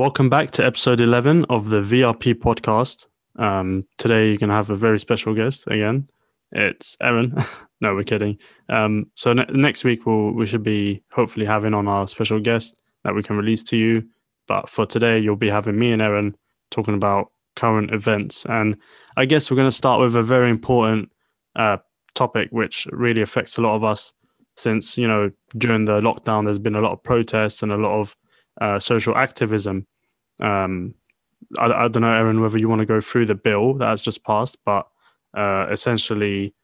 Welcome back to episode 11 of the VRP podcast. Today, you're going to have a very special guest again. It's Erin. No, we're kidding. So next week, we should be hopefully having on our special guest that we can release to you. But for today, you'll be having me and Erin talking about current events. And I guess we're going to start with a very important topic, which really affects a lot of us since, you know, during the lockdown, there's been a lot of protests and a lot of social activism. I don't know, Erin, whether you want to go through the bill that has just passed, but essentially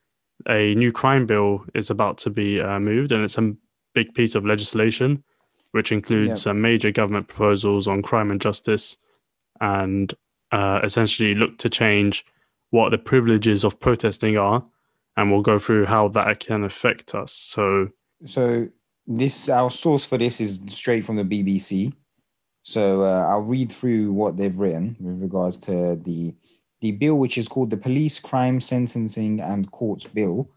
a new crime bill is about to be moved, and it's a big piece of legislation, which includes major government proposals on crime and justice, and essentially look to change what the privileges of protesting are, and we'll go through how that can affect us. So this, our source for this is straight from the BBC. So I'll read through what they've written with regards to the bill, which is called the Police Crime Sentencing and Courts Bill,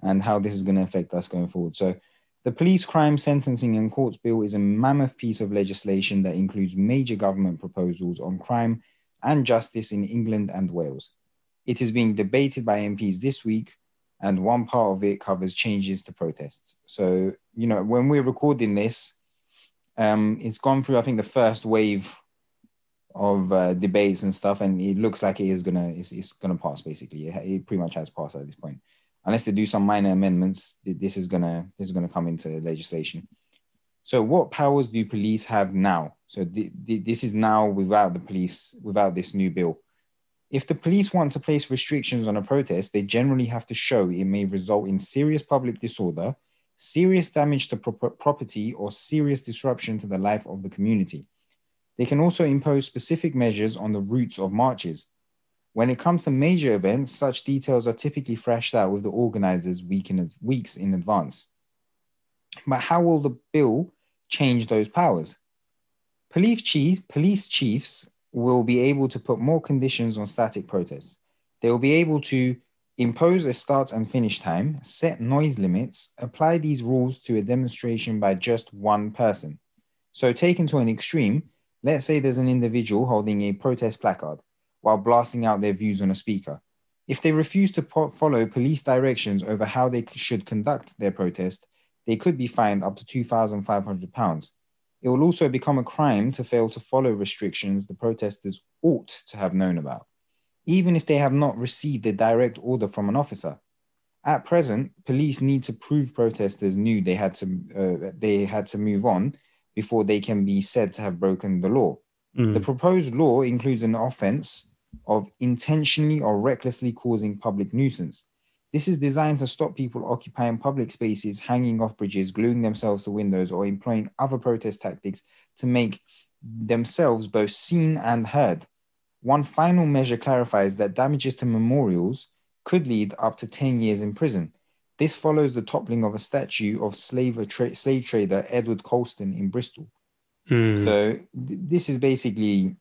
and how this is going to affect us going forward. So the Police Crime Sentencing and Courts Bill is a mammoth piece of legislation that includes major government proposals on crime and justice in England and Wales. It is being debated by MPs this week, and one part of it covers changes to protests. So, you know, when we're recording this, it's gone through, I think, the first wave of debates and stuff, and it looks like it's gonna pass. Basically, it pretty much has passed at this point, unless they do some minor amendments. This is gonna come into legislation. So, what powers do police have now? So, this is now without the police, without this new bill. If the police want to place restrictions on a protest, they generally have to show it may result in serious public disorder, serious damage to property, or serious disruption to the life of the community. They can also impose specific measures on the routes of marches. When it comes to major events, such details are typically thrashed out with the organizers weeks in advance. But how will the bill change those powers? Police chiefs will be able to put more conditions on static protests. They will be able to impose a start and finish time, set noise limits, apply these rules to a demonstration by just one person. So taken to an extreme, let's say there's an individual holding a protest placard while blasting out their views on a speaker. If they refuse to follow police directions over how they should conduct their protest, they could be fined up to £2,500. It will also become a crime to fail to follow restrictions the protesters ought to have known about, even if they have not received a direct order from an officer. At present, police need to prove protesters knew they had to move on before they can be said to have broken the law. Mm. The proposed law includes an offense of intentionally or recklessly causing public nuisance. This is designed to stop people occupying public spaces, hanging off bridges, gluing themselves to windows, or employing other protest tactics to make themselves both seen and heard. One final measure clarifies that damages to memorials could lead up to 10 years in prison. This follows the toppling of a statue of slave trader Edward Colston in Bristol. Mm. So this is basically,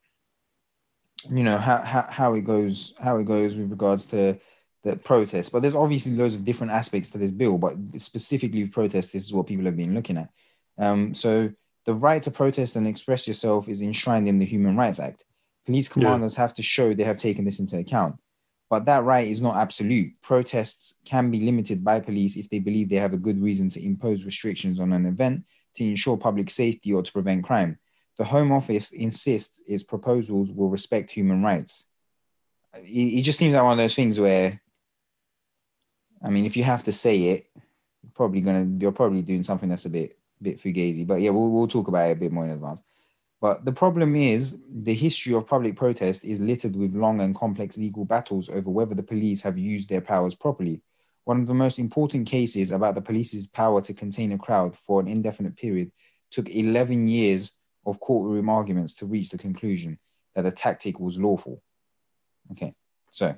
you know, how it goes with regards to that protest, but there's obviously loads of different aspects to this bill, but specifically with protest, this is what people have been looking at. So the right to protest and express yourself is enshrined in the Human Rights Act. Police commanders have to show they have taken this into account, but that right is not absolute. Protests can be limited by police if they believe they have a good reason to impose restrictions on an event to ensure public safety or to prevent crime. The Home Office insists its proposals will respect human rights. It just seems like one of those things where, I mean, if you have to say it, you're probably doing something that's a bit fugazi. But yeah, we'll talk about it a bit more in advance. But the problem is the history of public protest is littered with long and complex legal battles over whether the police have used their powers properly. One of the most important cases about the police's power to contain a crowd for an indefinite period took 11 years of courtroom arguments to reach the conclusion that the tactic was lawful. Okay, so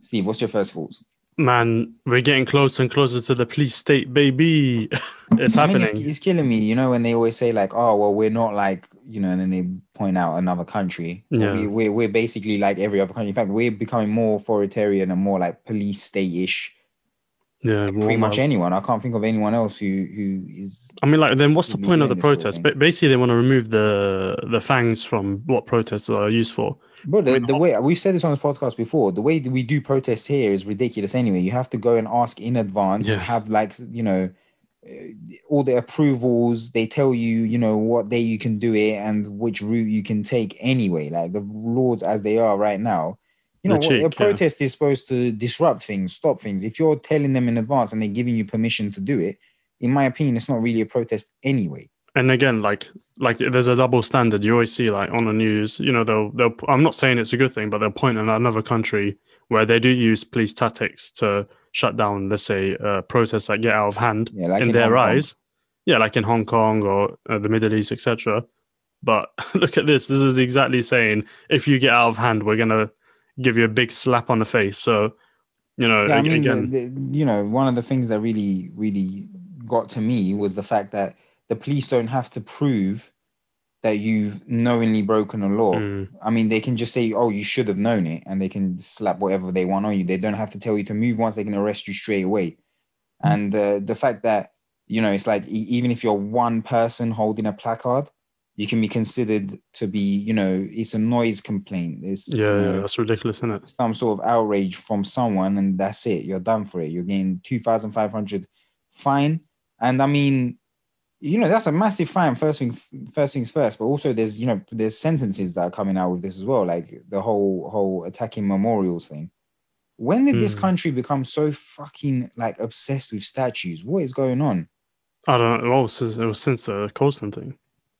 Steve, what's your first thoughts? Man, we're getting closer and closer to the police state, baby. It's happening. It's killing me, you know, when they always say like, oh, well, we're not like, you know, and then they point out another country. Yeah. We're basically like every other country. In fact, we're becoming more authoritarian and more like police state-ish Yeah, pretty much anyone. I can't think of anyone else who is. I mean, like, then what's the point of the protest? But basically, they want to remove the fangs from what protests are used for. But the way we said this on this podcast before, the way that we do protests here is ridiculous. Anyway, you have to go and ask in advance. Yeah. Have all the approvals. They tell you, what day you can do it and which route you can take. Anyway, like the laws as they are right now. A protest is supposed to disrupt things, stop things. If you're telling them in advance and they're giving you permission to do it, in my opinion, it's not really a protest anyway. And again, like there's a double standard. You always see, like, on the news, they'll I'm not saying it's a good thing, but they'll point at another country where they do use police tactics to shut down, let's say, protests that get out of hand in their eyes. Yeah, like in Hong Kong or the Middle East, etc. But look at this. This is exactly saying, if you get out of hand, we're going to give you a big slap on the face. So, again, one of the things that really, really got to me was the fact that the police don't have to prove that you've knowingly broken a law. I mean, they can just say, oh, you should have known it, and they can slap whatever they want on you. They don't have to tell you to move once. They can arrest you straight away. And the fact that, it's like, even if you're one person holding a placard, you can be considered to be, it's a noise complaint. It's, that's ridiculous, isn't it? Some sort of outrage from someone, and that's it. You're done for it. You're getting $2,500 fine. And I mean, that's a massive fine. First things first. But also there's sentences that are coming out with this as well. Like the whole attacking memorials thing. When did this country become so fucking obsessed with statues? What is going on? I don't know. It was since the Colston thing.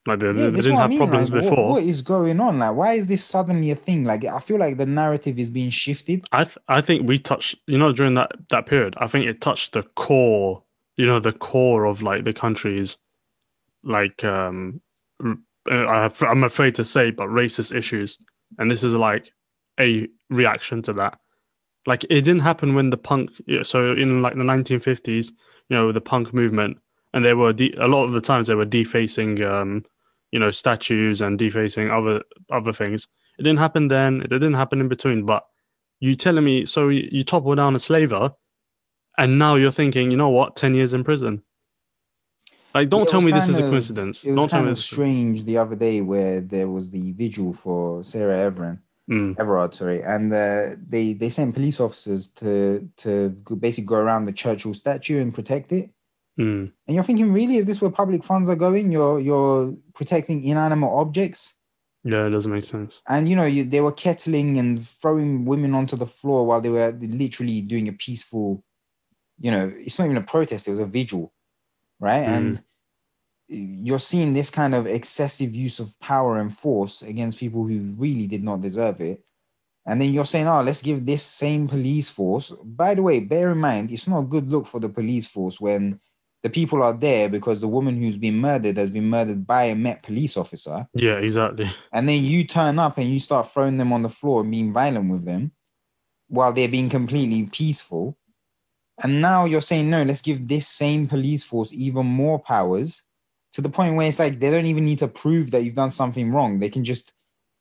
Like they didn't have problems before. What is going on? Like, why is this suddenly a thing? Like, I feel like the narrative is being shifted. I think we touched, during that period, I think it touched the core, the core of the country's, I'm afraid to say, but racist issues. And this is a reaction to that. Like, it didn't happen when the punk. So in the 1950s, the punk movement. And they were a lot of the times they were defacing, statues and defacing other things. It didn't happen then. It didn't happen in between. But you telling me, so you topple down a slaver, and now you're thinking, 10 years in prison. Like, don't tell me this is a coincidence. It was kind of strange the other day where there was the vigil for Sarah Everard, and they sent police officers to basically go around the Churchill statue and protect it. And you're thinking, really, is this where public funds are going? You're protecting inanimate objects? Yeah, it doesn't make sense. And, they were kettling and throwing women onto the floor while they were literally doing a peaceful, it's not even a protest, it was a vigil, right? And you're seeing this kind of excessive use of power and force against people who really did not deserve it. And then you're saying, oh, let's give this same police force. By the way, bear in mind, it's not a good look for the police force when the people are there because the woman who's been murdered has been murdered by a Met police officer. Yeah, exactly. And then you turn up and you start throwing them on the floor and being violent with them while they're being completely peaceful. And now you're saying, no, let's give this same police force even more powers, to the point where it's like they don't even need to prove that you've done something wrong. They can just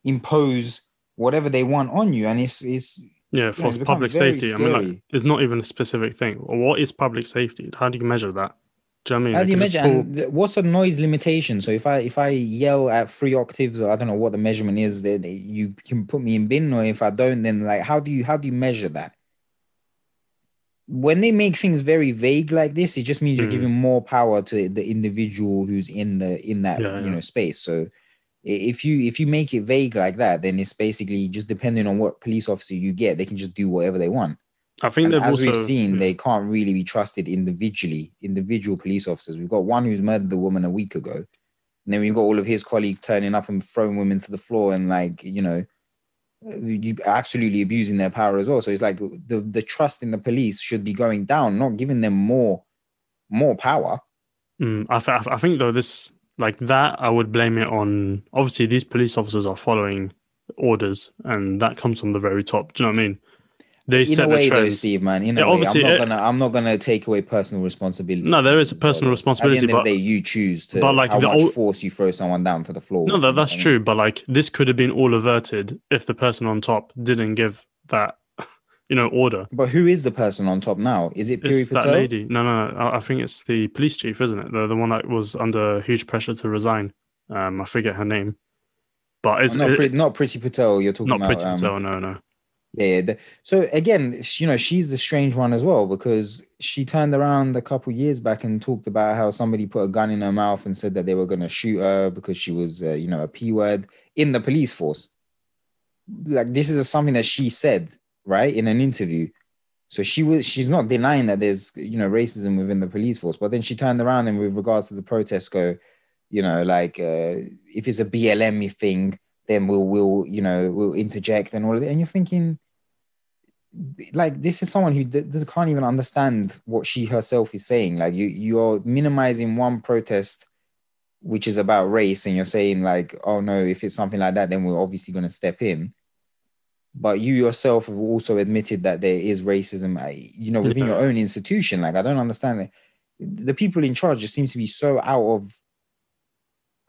impose whatever they want on you. And it's public safety. Scary. I mean, it's not even a specific thing. What is public safety? How do you measure that? Do you know what I mean? How do you measure? And what's a noise limitation? So if I yell at 3 octaves, or I don't know what the measurement is, that you can put me in bin, or if I don't, then how do you measure that? When they make things very vague like this, it just means you're giving more power to the individual who's in that space. So if you make it vague like that, then it's basically just depending on what police officer you get, they can just do whatever they want. I think as we've seen, they can't really be trusted individually. Individual police officers. We've got one who's murdered a woman a week ago, and then we've got all of his colleagues turning up and throwing women to the floor and absolutely abusing their power as well. So it's like the trust in the police should be going down, not giving them more power. I think though this. Like that, I would blame it on, obviously, these police officers are following orders, and that comes from the very top. Do you know what I mean? They set the trends, Steve, man. I'm not gonna take away personal responsibility. No, there is a personal responsibility. At the end of the day, you choose to. But how much force you throw someone down to the floor. No, that's true. But this could have been all averted if the person on top didn't give that order. But who is the person on top now? Is it Priti Patel? That lady. No. I think it's the police chief, isn't it? The one that was under huge pressure to resign. I forget her name. But it's not Priti Patel you're talking about. Not Priti Patel, no. Yeah. So again, she's the strange one as well, because she turned around a couple years back and talked about how somebody put a gun in her mouth and said that they were going to shoot her because she was, a P word in the police force. Like, this is something that she said, right, in an interview. So she's not denying that there's, racism within the police force. But then she turned around and with regards to the protests go, if it's a BLM thing, then we'll interject and all of that. And you're thinking, like, this is someone who can't even understand what she herself is saying. Like, you're minimizing one protest, which is about race, and you're saying, like, oh, no, if it's something like that, then we're obviously going to step in. But you yourself have also admitted that there is racism, within your own institution. Like, I don't understand that. The people in charge just seem to be so out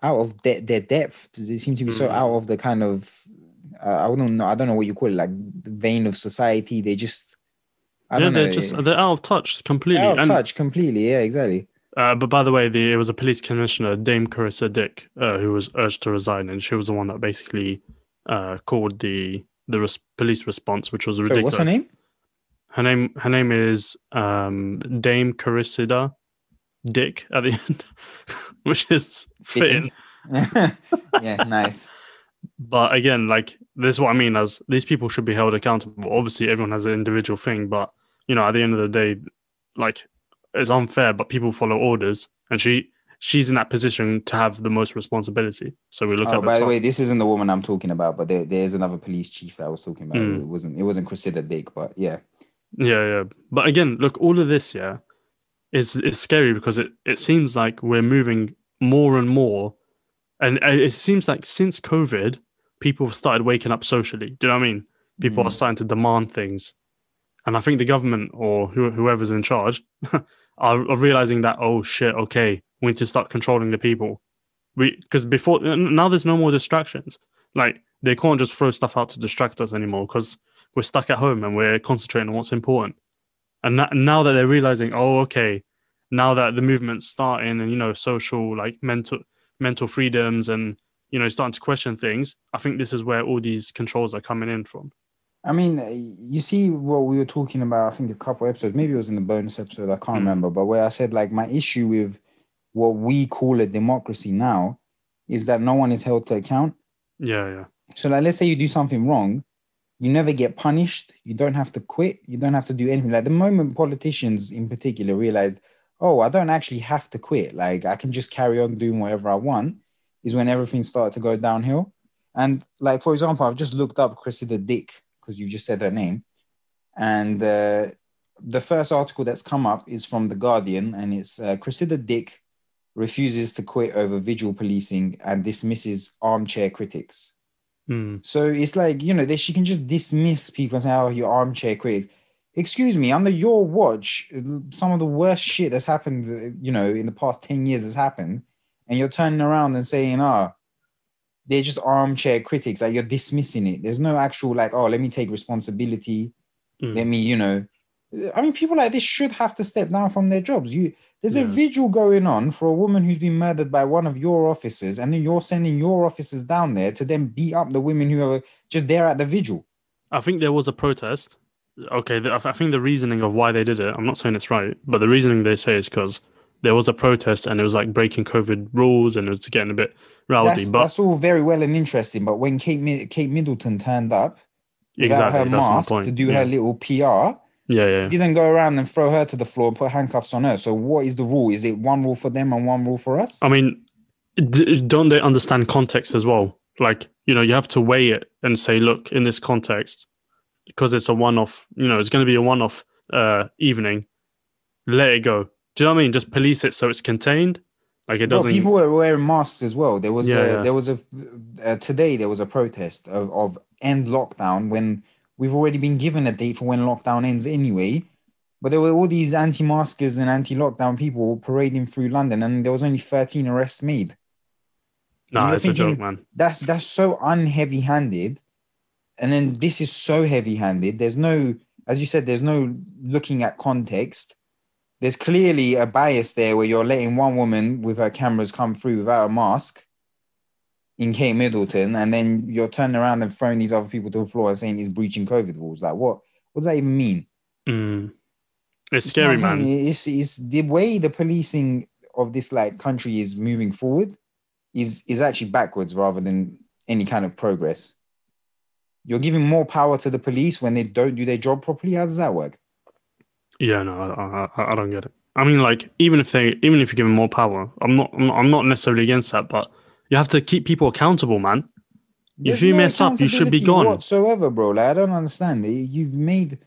of their depth. They seem to be so out of the kind of I don't know what you call it, like the vein of society. They just I don't know. They're out of touch completely. Yeah, exactly. But by the way, it was a police commissioner, Dame Carissa Dick, who was urged to resign, and she was the one that basically called the police response, which was ridiculous. So what's her name? Her name is Dame Carissa Dick at the end, which is fitting. Yeah, nice. But again, like, this is what I mean, as these people should be held accountable. Obviously, everyone has an individual thing, but at the end of the day, like, it's unfair, but people follow orders, and she's in that position to have the most responsibility. So we look at by the way, this isn't the woman I'm talking about, but there is another police chief that I was talking about. It wasn't Carissa Dick, but yeah. But again, look, all of this, yeah, It's scary, because it seems like we're moving more and more, and it seems like since COVID, people have started waking up socially. Do you know what I mean? People are starting to demand things, and I think the government or whoever's in charge are realizing that, oh shit, okay, we need to start controlling the people. Because before now, there's no more distractions. Like, they can't just throw stuff out to distract us anymore, because we're stuck at home and we're concentrating on what's important. And now that they're realizing, oh, okay, now that the movement's starting and, social, like, mental freedoms and, starting to question things, I think this is where all these controls are coming in from. I mean, you see what we were talking about, I think, a couple episodes, maybe it was in the bonus episode, I can't remember, but where I said, like, my issue with what we call a democracy now is that no one is held to account. Yeah. So, like, let's say you do something wrong. You never get punished. You don't have to quit. You don't have to do anything. Like, the moment politicians in particular realized, oh, I don't actually have to quit, like, I can just carry on doing whatever I want, is when everything started to go downhill. And, like, for example, I've just looked up Carissa Dick, because you just said her name. And the first article that's come up is from The Guardian, and it's Carissa Dick refuses to quit over visual policing and dismisses armchair critics. So it's like, that she can just dismiss people and say, oh, you're armchair critics. Excuse me, under your watch, some of the worst shit that's happened, in the past 10 years has happened. And you're turning around and saying, they're just armchair critics. Like, you're dismissing it. There's no actual, like, oh, let me take responsibility. Let me, I mean, people like this should have to step down from their jobs. There's a vigil going on for a woman who's been murdered by one of your officers, and then you're sending your officers down there to then beat up the women who are just there at the vigil. I think there was a protest. Okay, I think the reasoning of why they did it, I'm not saying it's right, but the reasoning they say is because there was a protest and it was like breaking COVID rules and it was getting a bit rowdy. But that's all very well and interesting, but when Kate Middleton turned up without her mask to do her little PR... Yeah. You then go around and throw her to the floor and put handcuffs on her. So what is the rule? Is it one rule for them and one rule for us? I mean, don't they understand context as well? Like, you have to weigh it and say, look, in this context, because it's a one-off, it's going to be a one-off evening, let it go. Do you know what I mean? Just police it so it's contained. Like, it doesn't... Well, people were wearing masks as well. Today there was a protest of end lockdown when... We've already been given a date for when lockdown ends anyway. But there were all these anti-maskers and anti-lockdown people parading through London, and there was only 13 arrests made. No, it's a joke, man. That's so unheavy-handed. And then this is so heavy-handed. There's no as you said, there's no looking at context. There's clearly a bias there where you're letting one woman with her cameras come through without a mask in Kate Middleton, and then you're turning around and throwing these other people to the floor and saying he's breaching COVID rules. Like, what does that even mean? Mm. It's scary, you know, man. It's the way the policing of this like country is moving forward is actually backwards rather than any kind of progress. You're giving more power to the police when they don't do their job properly. How does that work? Yeah, no, I don't get it. I mean, like, even if you give them more power, I'm not necessarily against that, but you have to keep people accountable, man. If you mess up, you should be gone. Whatsoever, bro. Like, I don't understand. You've made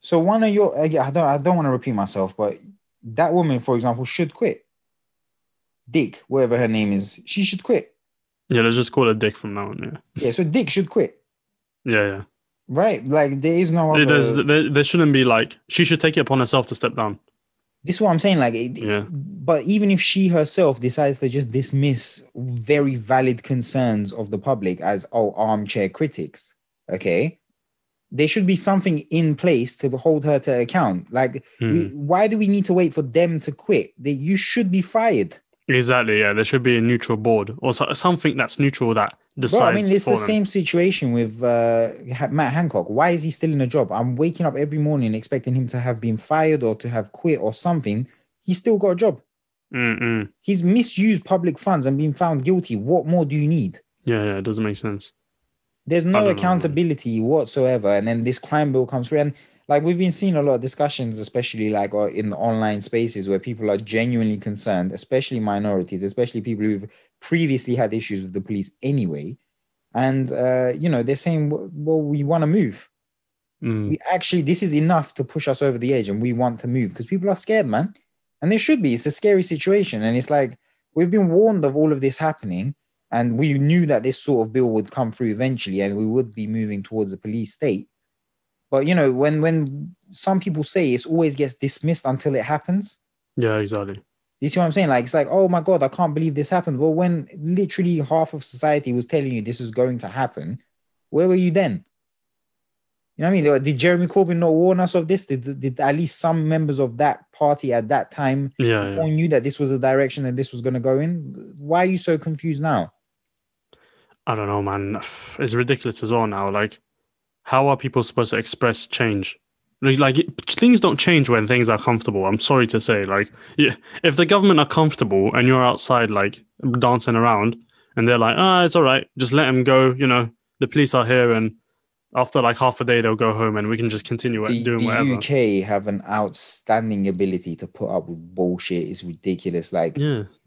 so one of your. I don't want to repeat myself, but that woman, for example, should quit. Dick, whatever her name is, she should quit. Yeah, let's just call her Dick from now on. Yeah. So Dick should quit. Yeah. Right, like there is no other... There shouldn't be like... She should take it upon herself to step down. This is what I'm saying. But even if she herself decides to just dismiss very valid concerns of the public as, armchair critics, okay? There should be something in place to hold her to account. Like, why do we need to wait for them to quit? You should be fired. Exactly, yeah. There should be a neutral board or something that's neutral that decides. Well, I mean, it's the same situation with Matt Hancock. Why is he still in a job? I'm waking up every morning expecting him to have been fired or to have quit or something. He's still got a job. Mm-mm. He's misused public funds and been found guilty. What more do you need? Yeah, it doesn't make sense. There's no accountability whatsoever. And then this crime bill comes through. And like we've been seeing a lot of discussions, especially like in the online spaces where people are genuinely concerned, especially minorities, especially people who've previously had issues with the police anyway. And, they're saying, well, we want to move. Mm. This is enough to push us over the edge and we want to move because people are scared, man. And they should be. It's a scary situation. And it's like, we've been warned of all of this happening. And we knew that this sort of bill would come through eventually and we would be moving towards a police state. But, you know, when some people say it always gets dismissed until it happens. Yeah, exactly. You see what I'm saying? Like, it's like, oh, my God, I can't believe this happened. Well, when literally half of society was telling you this is going to happen, where were you then? You know what I mean? Did Jeremy Corbyn not warn us of this? Did at least some members of that party at that time warn you that this was the direction that this was going to go in? Why are you so confused now? I don't know, man. It's ridiculous as well now. Like, how are people supposed to express change? Like, things don't change when things are comfortable. I'm sorry to say. Like, if the government are comfortable and you're outside, like, dancing around and they're like, it's all right, just let them go. You know, the police are here and after, like, half a day, they'll go home and we can just continue doing whatever. The UK have an outstanding ability to put up with bullshit. It's ridiculous. Like,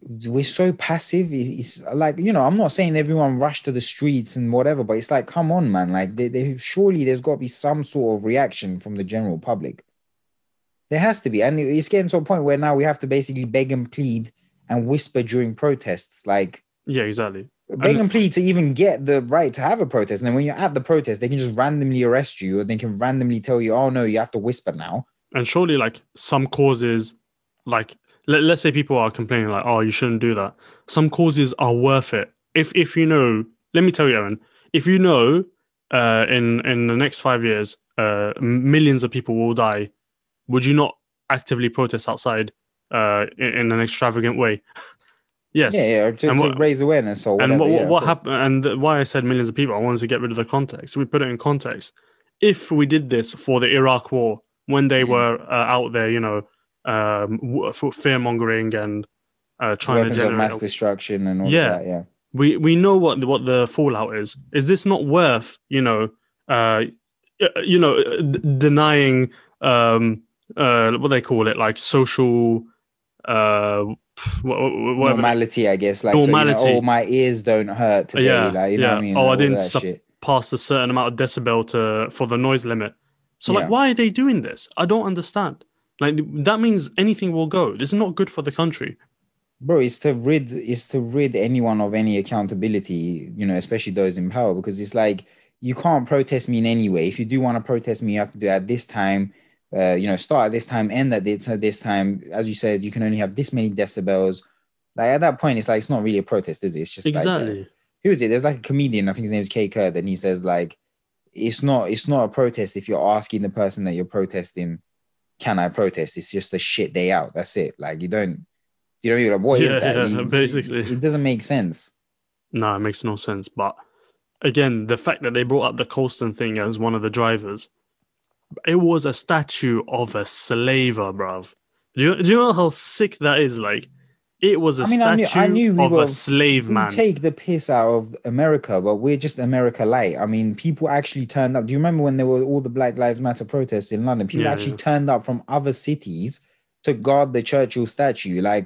we're so passive. It's like, you know, I'm not saying everyone rush to the streets and whatever, but it's like, come on, man. Like, surely there's got to be some sort of reaction from the general public. There has to be. And it's getting to a point where now we have to basically beg and plead and whisper during protests. Like, yeah, exactly. Beg and plead to even get the right to have a protest. And then when you're at the protest, they can just randomly arrest you or they can randomly tell you, oh, no, you have to whisper now. And surely, like, some causes, like, let's say people are complaining, like, oh, you shouldn't do that. Some causes are worth it. If you know, let me tell you, Aaron, if you know in the next 5 years, millions of people will die, would you not actively protest outside in an extravagant way? Yes. Yeah, to raise awareness. Or whatever, and what happened? And why I said millions of people, I wanted to get rid of the context. We put it in context. If we did this for the Iraq War, when they were out there, you know, fear mongering and trying to generate mass destruction and all that. Yeah, we know what the fallout is. Is this not worth, denying what they call it, like social. Normality, I guess. Like, normality. So, you know, my ears don't hurt today. Yeah, like, you know what I mean? I didn't pass a certain amount of decibel for the noise limit. So, like, why are they doing this? I don't understand. Like, that means anything will go. This is not good for the country, bro. It's to rid anyone of any accountability. You know, especially those in power, because it's like you can't protest me in any way. If you do want to protest me, you have to do it at this time. Start at this time, end at this time. As you said, you can only have this many decibels. Like, at that point, it's like, it's not really a protest, is it? It's just exactly. Like, who is it? There's like a comedian, I think his name is K. Kurd, and he says, like, it's not a protest if you're asking the person that you're protesting, can I protest? It's just a shit day out. That's it. Like, you don't even, what is that? Basically. It doesn't make sense. No, it makes no sense. But again, the fact that they brought up the Colston thing as one of the drivers, it was a statue of a slaver, bruv. Do you know how sick that is? Like, it was a statue of a slave man. We take the piss out of America, but we're just America light. I mean, people actually turned up. Do you remember when there were all the Black Lives Matter protests in London? People actually turned up from other cities to guard the Churchill statue. Like,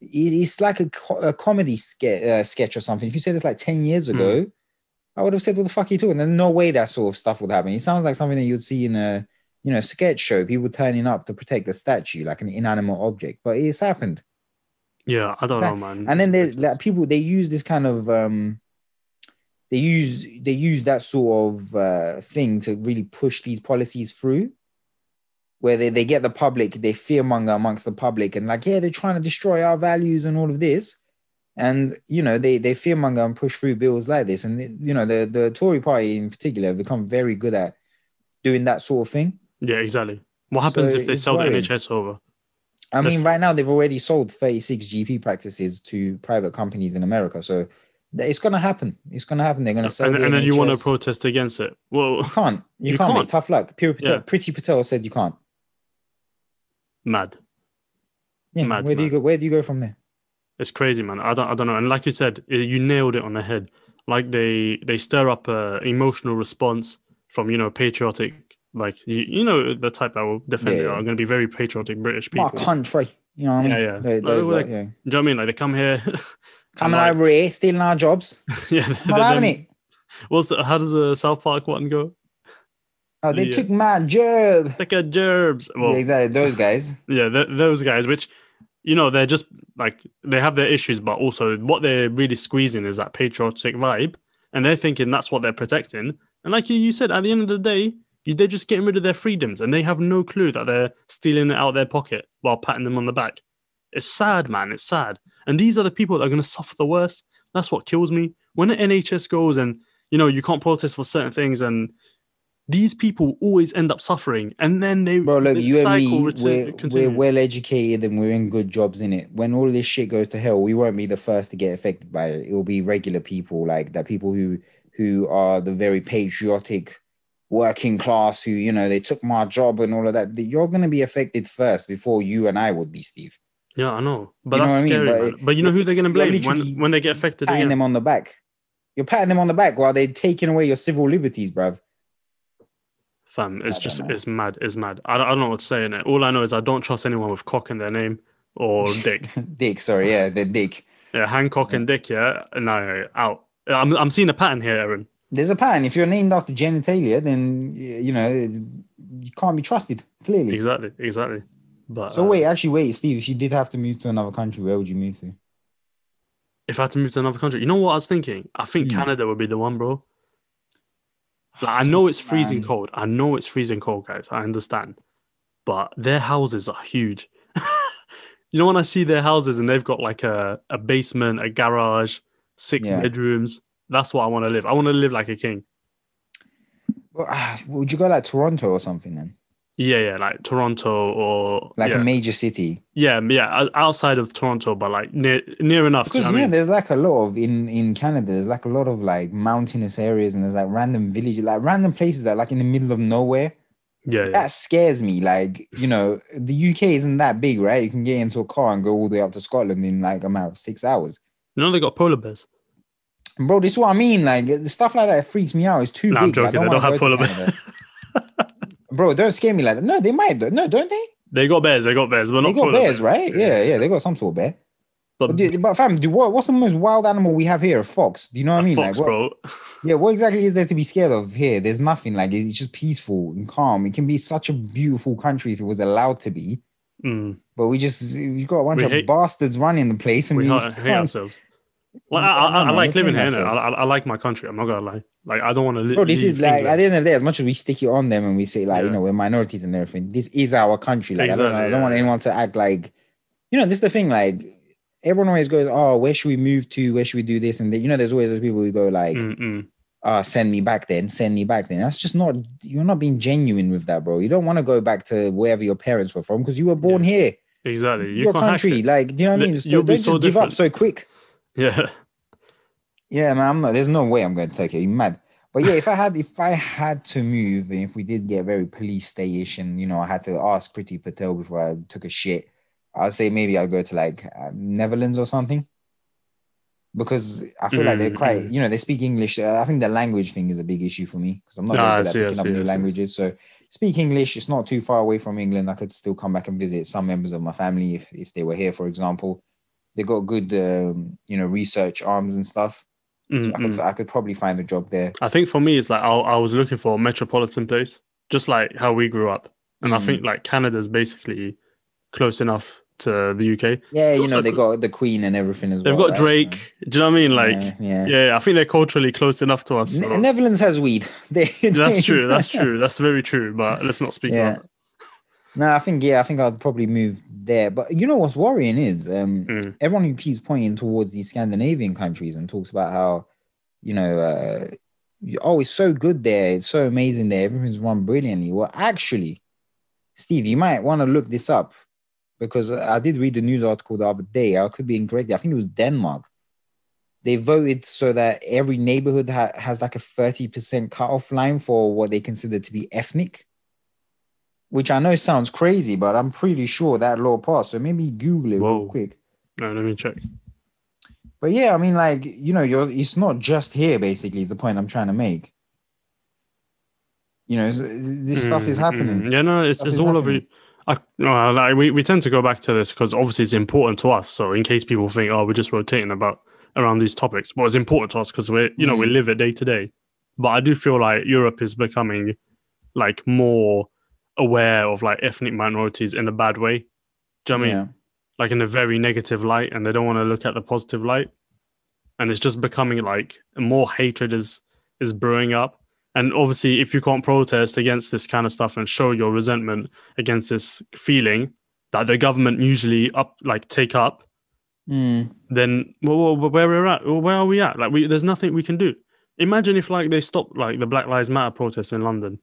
it's like a comedy sketch or something. If you said this like 10 years ago, I would have said, what the fuck are you talking? And there's no way that sort of stuff would happen. It sounds like something that you'd see in a, sketch show, people turning up to protect the statue, like an inanimate object. But it's happened. Yeah, I don't know, man. And then there's like, people, they use this kind of they use that sort of thing to really push these policies through, where they get the public, they fearmonger amongst the public, and like, yeah, they're trying to destroy our values and all of this, and they fearmonger and push through bills like this, and the Tory party in particular have become very good at doing that sort of thing. Yeah, exactly. What happens if they sell the NHS over? I mean, right now, they've already sold 36 GP practices to private companies in America. So it's going to happen. They're going to sell the NHS. And then you want to protest against it. Well, you can't. You can't. Mate. Tough luck. Priti Patel said you can't. Mad. Yeah, mad. Where do you go from there? It's crazy, man. I don't know. And like you said, you nailed it on the head. Like, they stir up an emotional response from, patriotic, like, the type that will defend it are going to be very patriotic British people. Our country. You know what I mean? Yeah. Do you know what I mean? Like, they come here. Coming over here, stealing our jobs. Yeah. Not having it. How does the South Park one go? Oh, they took my gerb. Took a gerbs. Well, yeah, exactly. Those guys. Yeah, those guys, which, they're just, like, they have their issues, but also what they're really squeezing is that patriotic vibe. And they're thinking that's what they're protecting. And like you said, at the end of the day, they're just getting rid of their freedoms, and they have no clue that they're stealing it out of their pocket while patting them on the back. It's sad, man. It's sad. And these are the people that are going to suffer the worst. That's what kills me. When the NHS goes and, you can't protest for certain things, and these people always end up suffering. And then they... Bro, look, you and me, we're well-educated and we're in good jobs, innit? When all this shit goes to hell, we won't be the first to get affected by it. It'll be regular people, like that people who are the very patriotic... working class, who, they took my job and all of that, you're going to be affected first before you and I would be, Steve. Yeah, I know. But that's scary. I mean? But you know who they're going to blame when they get affected? Patting them on the back. You're patting them on the back while they're taking away your civil liberties, bruv. Fam, it's mad. It's mad. I don't know what to say in it. All I know is I don't trust anyone with cock in their name or dick. Dick, sorry. Yeah, the dick. Yeah, Hancock and Dick, yeah. No, out. I'm seeing a pattern here, Aaron. There's a pattern. If you're named after genitalia, then, you can't be trusted, clearly. Exactly. But wait, Steve, if you did have to move to another country, where would you move to? If I had to move to another country? You know what I was thinking? I think Canada would be the one, bro. Like, I know it's freezing cold. I know it's freezing cold, guys. I understand. But their houses are huge. When I see their houses and they've got, like, a basement, a garage, 6 bedrooms... That's what I want to live. I want to live like a king. Well, would you go like Toronto or something then? Yeah, like Toronto or... Like a major city. Yeah, outside of Toronto, but like near enough. Because, there's like a lot of... In Canada, there's like a lot of like mountainous areas, and there's like random villages, like random places that like in the middle of nowhere. Yeah. That scares me. Like, the UK isn't that big, right? You can get into a car and go all the way up to Scotland in like a matter of 6 hours. They got polar bears. Bro, this is what I mean. Like, stuff like that freaks me out. It's too big. I'm joking. They don't have polar bears. Bro, don't scare me like that. No, they might. No, don't they? They got bears. But they got bears, right? Yeah. They got some sort of bear. But fam, what's the most wild animal we have here? A fox. Do you know what I mean? Fox, like, bro. Yeah, what exactly is there to be scared of here? There's nothing. Like, it's just peaceful and calm. It can be such a beautiful country if it was allowed to be. Mm. But we've got a bunch of bastards running the place, and we hate ourselves. Well, I like living here. I like my country. I'm not gonna lie. Like, I don't want to live. Bro, this is like, at the end of the day, as much as we stick it on them and we say like, we're minorities and everything, this is our country. Like, exactly, I don't want anyone to act like, this is the thing. Like, everyone always goes, "Oh, where should we move to? Where should we do this?" And then, there's always those people who go like, send me back then. That's just not, you're not being genuine with that, bro. You don't want to go back to wherever your parents were from because you were born here. Exactly. Your country. Like, do you know what I mean? Don't just give up so quick. Yeah. Yeah, man. There's no way I'm going to Turkey. You're mad. But yeah, if I had to move, and if we did get very police state-ish, and you know, I had to ask Priti Patel before I took a shit, I'd say maybe I'll go to like Netherlands or something, because I feel like they're quite, you know, they speak English. I think the language thing is a big issue for me because I'm not good at picking up new languages. So speak English. It's not too far away from England. I could still come back and visit some members of my family if they were here, for example. They got good, you know, research arms and stuff. So I could probably find a job there. I think for me, it's like I was looking for a metropolitan place, just like how we grew up. And I think like Canada's basically close enough to the UK. Yeah, you know, they got the Queen and everything as well. They've got Drake. So, do you know what I mean? Like, yeah, I think they're culturally close enough to us. So. Netherlands has weed. That's true. That's true. That's very true. But let's not speak about that. No, I think I'd probably move there. But you know what's worrying is everyone who keeps pointing towards these Scandinavian countries and talks about how, you know, it's so good there, it's so amazing there, everything's run brilliantly. Well, actually, Steve, you might want to look this up because I did read the news article the other day. I could be incorrect. I think it was Denmark. They voted so that every neighborhood has like a 30% cutoff line for what they consider to be ethnic. Which I know sounds crazy, but I'm pretty sure that law passed. So maybe Google it real quick. No, let me check. But yeah, I mean, like, you know, it's not just here, basically, is the point I'm trying to make. You know, this stuff is happening. Yeah, no, it's all over. We tend to go back to this because obviously it's important to us. So in case people think, we're just rotating around these topics. Well, it's important to us because we're, you know, we live it day to day. But I do feel like Europe is becoming like more aware of like ethnic minorities in a bad way. Do you know what I mean? Like in a very negative light, and they don't want to look at the positive light. And it's just becoming like more hatred is brewing up. And obviously, if you can't protest against this kind of stuff and show your resentment against this feeling that the government usually take up, then where are we at? Like there's nothing we can do. Imagine if like they stopped like the Black Lives Matter protests in London.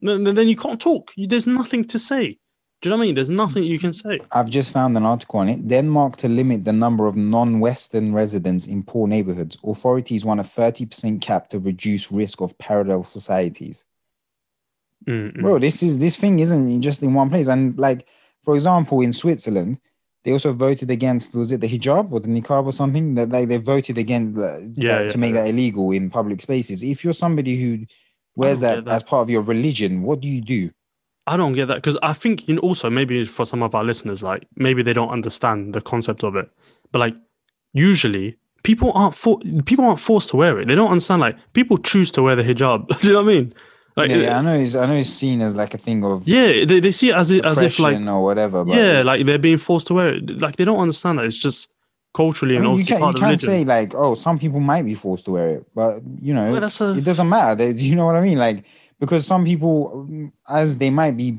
Then you can't talk. There's nothing to say. Do you know what I mean? There's nothing you can say. I've just found an article on it. Denmark to limit the number of non-Western residents in poor neighborhoods. Authorities want a 30% cap to reduce risk of parallel societies. Bro, this thing isn't just in one place. And like, for example, in Switzerland, they also voted against, was it the hijab or the niqab or something? That like they voted against to make that illegal in public spaces. If you're somebody who where's that as part of your religion? What do you do? I don't get that because I think, you know, also maybe for some of our listeners, like maybe they don't understand the concept of it. But like usually people aren't forced to wear it. They don't understand like people choose to wear the hijab. Do you know what I mean? Like, I know it's seen as like a thing of they see it as if like or whatever. But like they're being forced to wear it. Like they don't understand that it's just culturally, and obviously part of religion. You can't say like, some people might be forced to wear it, but you know, it doesn't matter. You know what I mean? Like, because some people, as they might be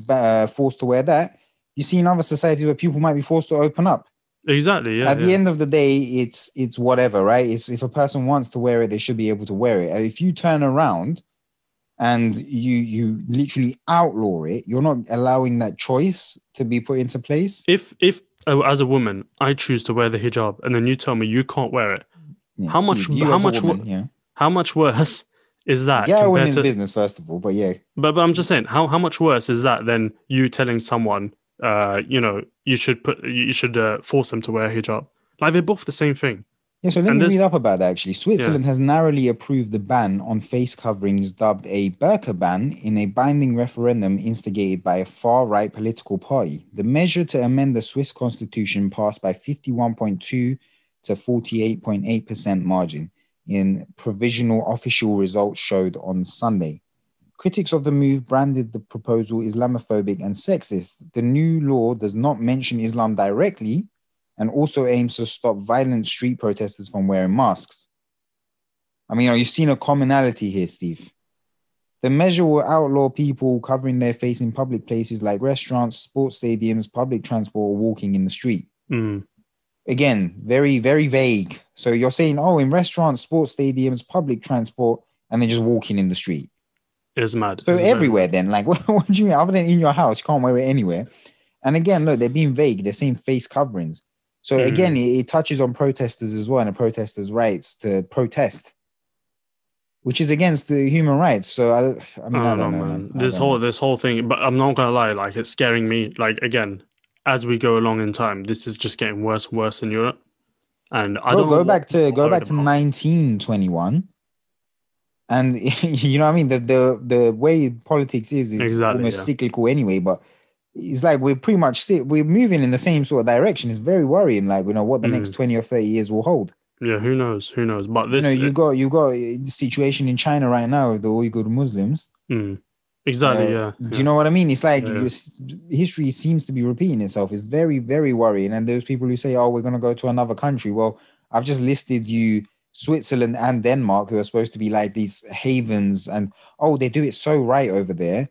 forced to wear that, you see in other societies where people might be forced to open up. Exactly. Yeah. At the end of the day, it's whatever, right? It's if a person wants to wear it, they should be able to wear it. If you turn around and you literally outlaw it, you're not allowing that choice to be put into place. If as a woman, I choose to wear the hijab, and then you tell me you can't wear it. Yeah, how much worse is that? Yeah, women's business, first of all, but yeah. But I'm just saying, how much worse is that than you telling someone, you know, you should force them to wear a hijab? Like they're both the same thing. Yeah. So let me read up about that. Actually, Switzerland has narrowly approved the ban on face coverings, dubbed a burqa ban, in a binding referendum instigated by a far-right political party. The measure to amend the Swiss constitution passed by 51.2 to 48.8% margin in provisional official results showed on Sunday. Critics of the move branded the proposal Islamophobic and sexist. The new law does not mention Islam directly, and also aims to stop violent street protesters from wearing masks. I mean, you've seen a commonality here, Steve. The measure will outlaw people covering their face in public places like restaurants, sports stadiums, public transport, or walking in the street. Again, very, very vague. So you're saying, in restaurants, sports stadiums, public transport, and they're just walking in the street. It's mad. So it's everywhere mad. Then, like, what do you mean? Other than in your house, you can't wear it anywhere. And again, look, they're being vague. They're saying face coverings. So again, it touches on protesters as well, and the protesters' rights to protest, which is against the human rights. So I don't know, man. This whole thing, but I'm not gonna lie, like, it's scaring me. Like, again, as we go along in time, this is just getting worse and worse in Europe. And I don't go back to 1921, and you know what I mean. The way politics is exactly, almost cyclical anyway. But it's like we're moving in the same sort of direction. It's very worrying. Like, you know what the next 20 or 30 years will hold. Yeah, who knows? But this, you got the situation in China right now with the Uyghur Muslims. Exactly. Do you know what I mean? It's like history seems to be repeating itself. It's very, very worrying. And those people who say, "Oh, we're going to go to another country," well, I've just listed you Switzerland and Denmark, who are supposed to be like these havens, and they do it so right over there.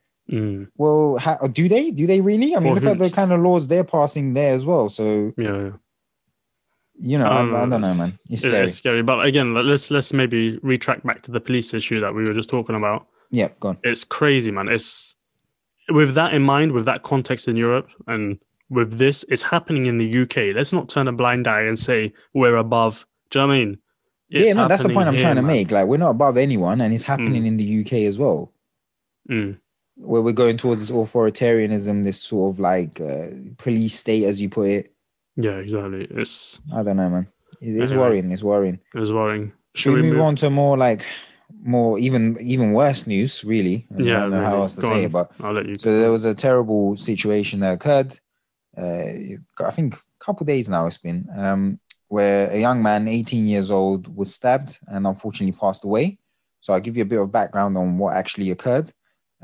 Well, do they? Do they really? I mean, look at the kind of laws they're passing there as well. So yeah. You know, I don't know, man. It's scary. But again, let's maybe retract back to the police issue that we were just talking about. Yeah, go on. It's crazy, man. It's with that in mind, with that context in Europe, and with this, it's happening in the UK. Let's not turn a blind eye and say we're above. Do you know what I mean? That's the point I'm trying to make. Like, we're not above anyone, and it's happening in the UK as well. Where we're going towards this authoritarianism, this sort of like police state, as you put it. Yeah, exactly. It's, I don't know, man. It's worrying. Should we move on to more, even worse news, really? I don't know how else to say it, but I'll let you. So there was a terrible situation that occurred. I think a couple of days now it's been, where a young man, 18 years old, was stabbed and unfortunately passed away. So I'll give you a bit of background on what actually occurred.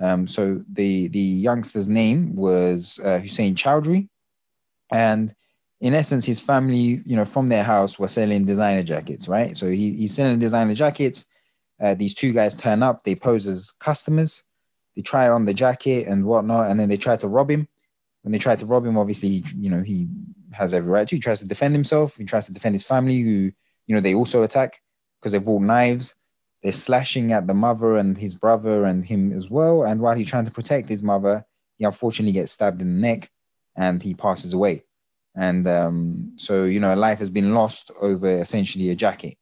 So the youngster's name was Hussein Chowdhury, and in essence, his family, you know, from their house were selling designer jackets, right? So he's selling designer jackets. These two guys turn up. They pose as customers. They try on the jacket and whatnot, and then they try to rob him. When they try to rob him, obviously, you know, he has every right to. He tries to defend himself. He tries to defend his family, who, you know, they also attack because they've brought knives. They're slashing at the mother and his brother and him as well. And while he's trying to protect his mother, he unfortunately gets stabbed in the neck and he passes away. And so, you know, life has been lost over essentially a jacket.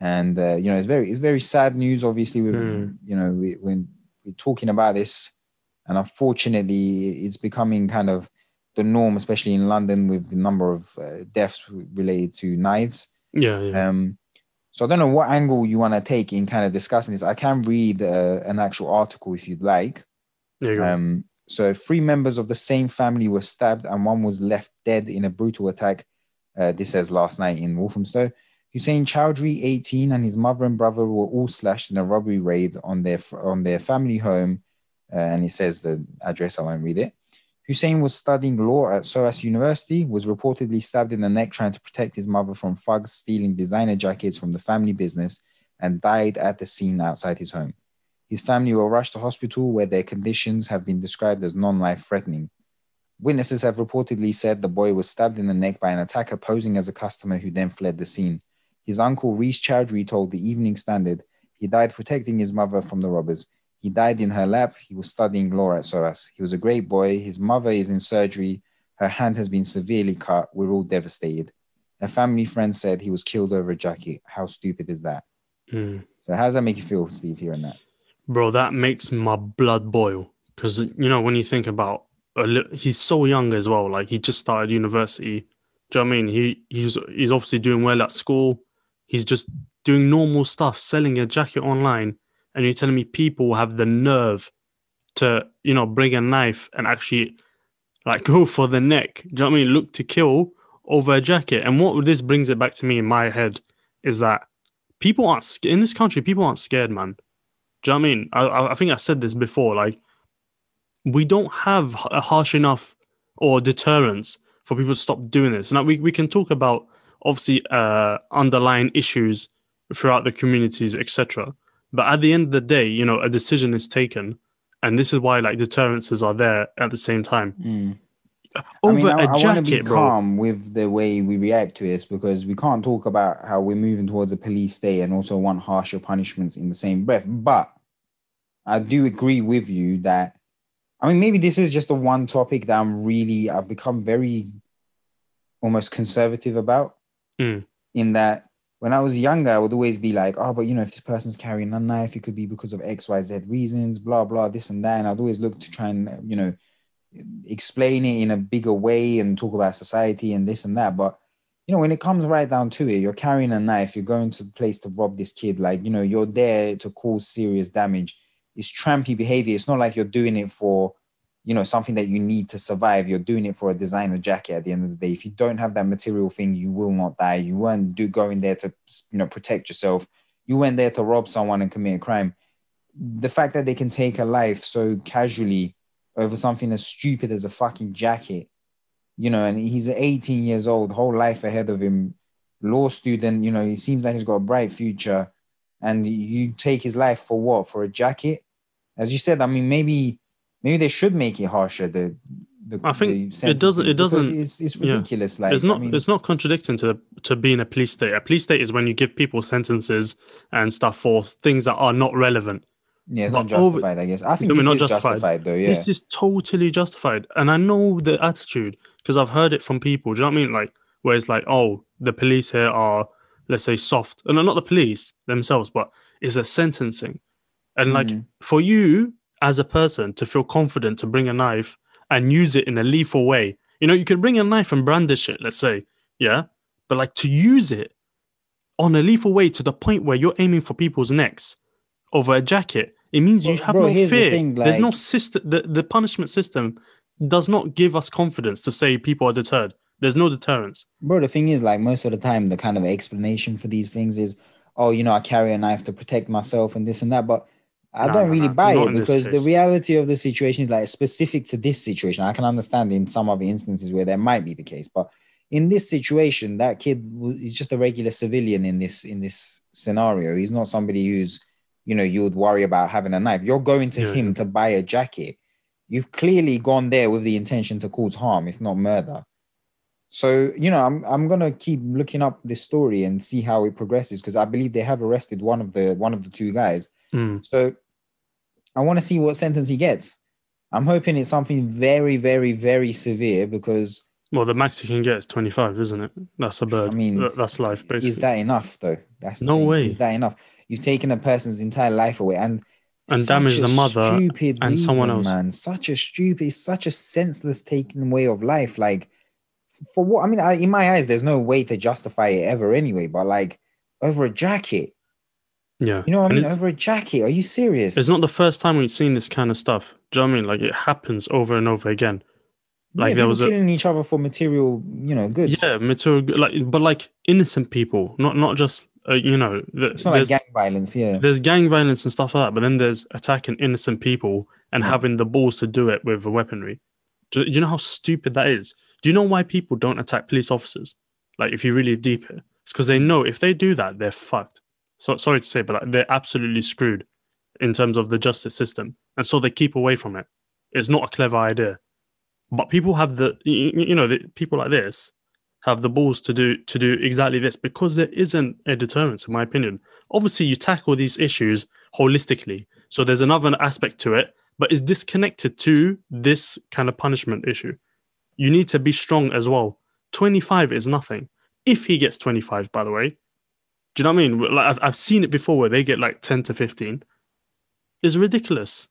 And, you know, it's very sad news. Obviously, you know, when we're talking about this, and unfortunately, it's becoming kind of the norm, especially in London, with the number of deaths related to knives. Yeah. So I don't know what angle you want to take in kind of discussing this. I can read an actual article if you'd like. There you go. So 3 members of the same family were stabbed and one was left dead in a brutal attack. This says last night in Walthamstow. Hussein Chowdhury, 18, and his mother and brother were all slashed in a robbery raid on their family home. And it says the address, I won't read it. Hussein was studying law at SOAS University, was reportedly stabbed in the neck trying to protect his mother from thugs stealing designer jackets from the family business, and died at the scene outside his home. His family were rushed to hospital where their conditions have been described as non-life-threatening. Witnesses have reportedly said the boy was stabbed in the neck by an attacker posing as a customer who then fled the scene. His uncle, Reece Chowdhury, told the Evening Standard he died protecting his mother from the robbers. He died in her lap. He was studying law at SOAS. He was a great boy. His mother is in surgery. Her hand has been severely cut. We're all devastated. Her family friend said he was killed over a jacket. How stupid is that? So how does that make you feel, Steve, hearing that? Bro, that makes my blood boil. Because, you know, when you think about... he's so young as well. Like, he just started university. Do you know what I mean? He's obviously doing well at school. He's just doing normal stuff, selling a jacket online. And you're telling me people have the nerve to, you know, bring a knife and actually, like, go for the neck. Do you know what I mean? Look to kill over a jacket. And what this brings it back to me in my head is that people aren't... In this country, people aren't scared, man. Do you know what I mean? I think I said this before, like, we don't have a harsh enough or deterrence for people to stop doing this. Now, we can talk about, obviously, underlying issues throughout the communities, etc. But at the end of the day, you know, a decision is taken. And this is why, like, deterrences are there at the same time. I want to be calm with the way we react to this, because we can't talk about how we're moving towards a police state and also want harsher punishments in the same breath. But I do agree with you that, I mean, maybe this is just the one topic that I've become very almost conservative about, in that when I was younger, I would always be like, oh, but, you know, if this person's carrying a knife, it could be because of X, Y, Z reasons, blah, blah, this and that. And I'd always look to try and, you know, explain it in a bigger way and talk about society and this and that. But, you know, when it comes right down to it, you're carrying a knife, you're going to the place to rob this kid. Like, you know, you're there to cause serious damage. It's trampy behavior. It's not like you're doing it for, you know, something that you need to survive. You're doing it for a designer jacket at the end of the day. If you don't have that material thing, you will not die. You weren't going there to, you know, protect yourself. You went there to rob someone and commit a crime. The fact that they can take a life so casually over something as stupid as a fucking jacket, you know, and he's 18 years old, whole life ahead of him, law student, you know, he seems like he's got a bright future. And you take his life for what? For a jacket? As you said, I mean, maybe they should make it harsher. I think it doesn't. It's ridiculous. Yeah. Like, it's not contradicting to being a police state. A police state is when you give people sentences and stuff for things that are not relevant. Yeah, it's not justified, I guess. I think it's not justified, though. Yeah, this is totally justified, and I know the attitude because I've heard it from people. Do you know what I mean? Like, where it's like, oh, the police here are, let's say, soft, and not the police themselves, but it's a sentencing, and like for you as a person to feel confident to bring a knife and use it in a lethal way, you know, you can bring a knife and brandish it, let's say, yeah, but like to use it on a lethal way to the point where you're aiming for people's necks over a jacket, it means you have no fear. There's no system. The punishment system does not give us confidence to say people are deterred. There's no deterrence. Bro, the thing is, like, most of the time, the kind of explanation for these things is, oh, you know, I carry a knife to protect myself and this and that. But I don't really buy it, because the reality of the situation is, like, specific to this situation. I can understand in some other instances where that might be the case. But in this situation, that kid is just a regular civilian in this scenario. He's not somebody who's, you know, you would worry about having a knife. You're going to him to buy a jacket. You've clearly gone there with the intention to cause harm, if not murder. So, you know, I'm gonna keep looking up this story and see how it progresses, because I believe they have arrested one of the two guys. So I want to see what sentence he gets. I'm hoping it's something very, very, very severe, because the max he can get is 25, isn't it? That's a bird. I mean, that's life, basically. Is that enough, though? That's no way. Is that enough? You've taken a person's entire life away and damaged the mother and someone else. Man, such a senseless taking away of life, like. For what? I mean, in my eyes, there's no way to justify it ever anyway, but like over a jacket. Yeah. You know what I mean? Over a jacket. Are you serious? It's not the first time we've seen this kind of stuff. Do you know what I mean? Like, it happens over and over again. Like, there was killing each other for material, you know, goods. Yeah, material, like, but like innocent people, not just, you know. It's not like gang violence, yeah. There's gang violence and stuff like that, but then there's attacking innocent people and having the balls to do it with a weaponry. Do you know how stupid that is? Do you know why people don't attack police officers? Like, if you really deep it, it's because they know if they do that, they're fucked. So sorry to say, but like, they're absolutely screwed in terms of the justice system. And so they keep away from it. It's not a clever idea. But people have people like this have the balls to do exactly this, because there isn't a deterrence, in my opinion. Obviously, you tackle these issues holistically. So there's another aspect to it, but it's disconnected to this kind of punishment issue. You need to be strong as well. 25 is nothing. If he gets 25, by the way, do you know what I mean? Like, I've seen it before where they get like 10 to 15. It's ridiculous.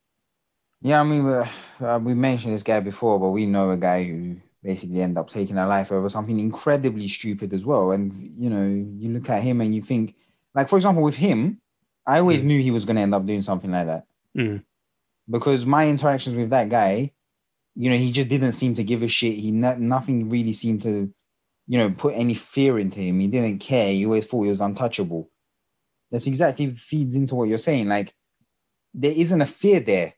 Yeah, I mean, we mentioned this guy before, but we know a guy who basically ended up taking a life over something incredibly stupid as well. And, you know, you look at him and you think, like, for example, with him, I always knew he was going to end up doing something like that. Because my interactions with that guy, you know, he just didn't seem to give a shit. Nothing really seemed to, you know, put any fear into him. He didn't care. He always thought he was untouchable. That's exactly feeds into what you're saying. Like, there isn't a fear there.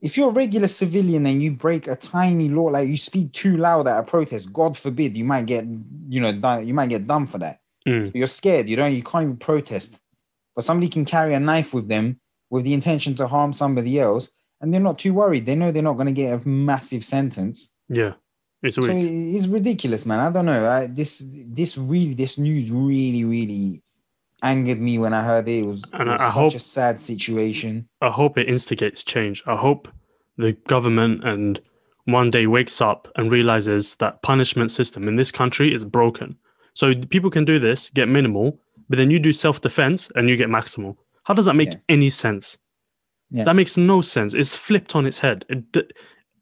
If you're a regular civilian and you break a tiny law, like you speak too loud at a protest, God forbid, you might get, you know, done. You might get done for that. You're scared. You can't even protest. But somebody can carry a knife with them with the intention to harm somebody else, and they're not too worried. They know they're not going to get a massive sentence. Yeah. It's a week. So it's ridiculous, man. I don't know. This news really angered me when I heard it. It was such a sad situation. I hope it instigates change. I hope the government and one day wakes up and realizes that punishment system in this country is broken. So people can do this, get minimal, but then you do self-defense and you get maximal. How does that make any sense? Yeah. That makes no sense. It's flipped on its head.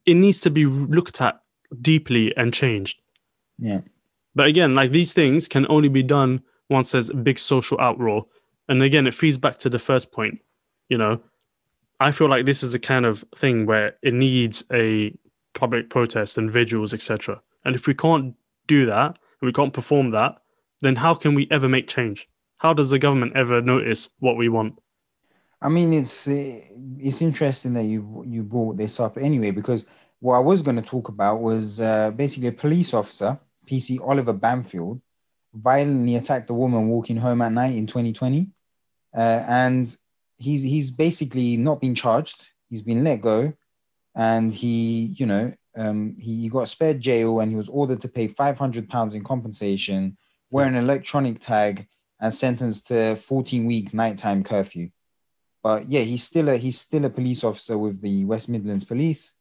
It needs to be looked at deeply and changed. Yeah. But again, like, these things can only be done once there's a big social outroar. And again, it feeds back to the first point. You know, I feel like this is the kind of thing where it needs a public protest and vigils, etc. And if we can't do that, we can't perform that, then how can we ever make change? How does the government ever notice what we want? I mean, it's interesting that you brought this up anyway, because what I was going to talk about was basically a police officer, PC Oliver Bamfield, violently attacked a woman walking home at night in 2020. And he's basically not been charged. He's been let go. And he got spared jail, and he was ordered to pay £500 in compensation, wear an electronic tag, and sentenced to 14-week nighttime curfew. But yeah, he's still a police officer with the West Midlands Police,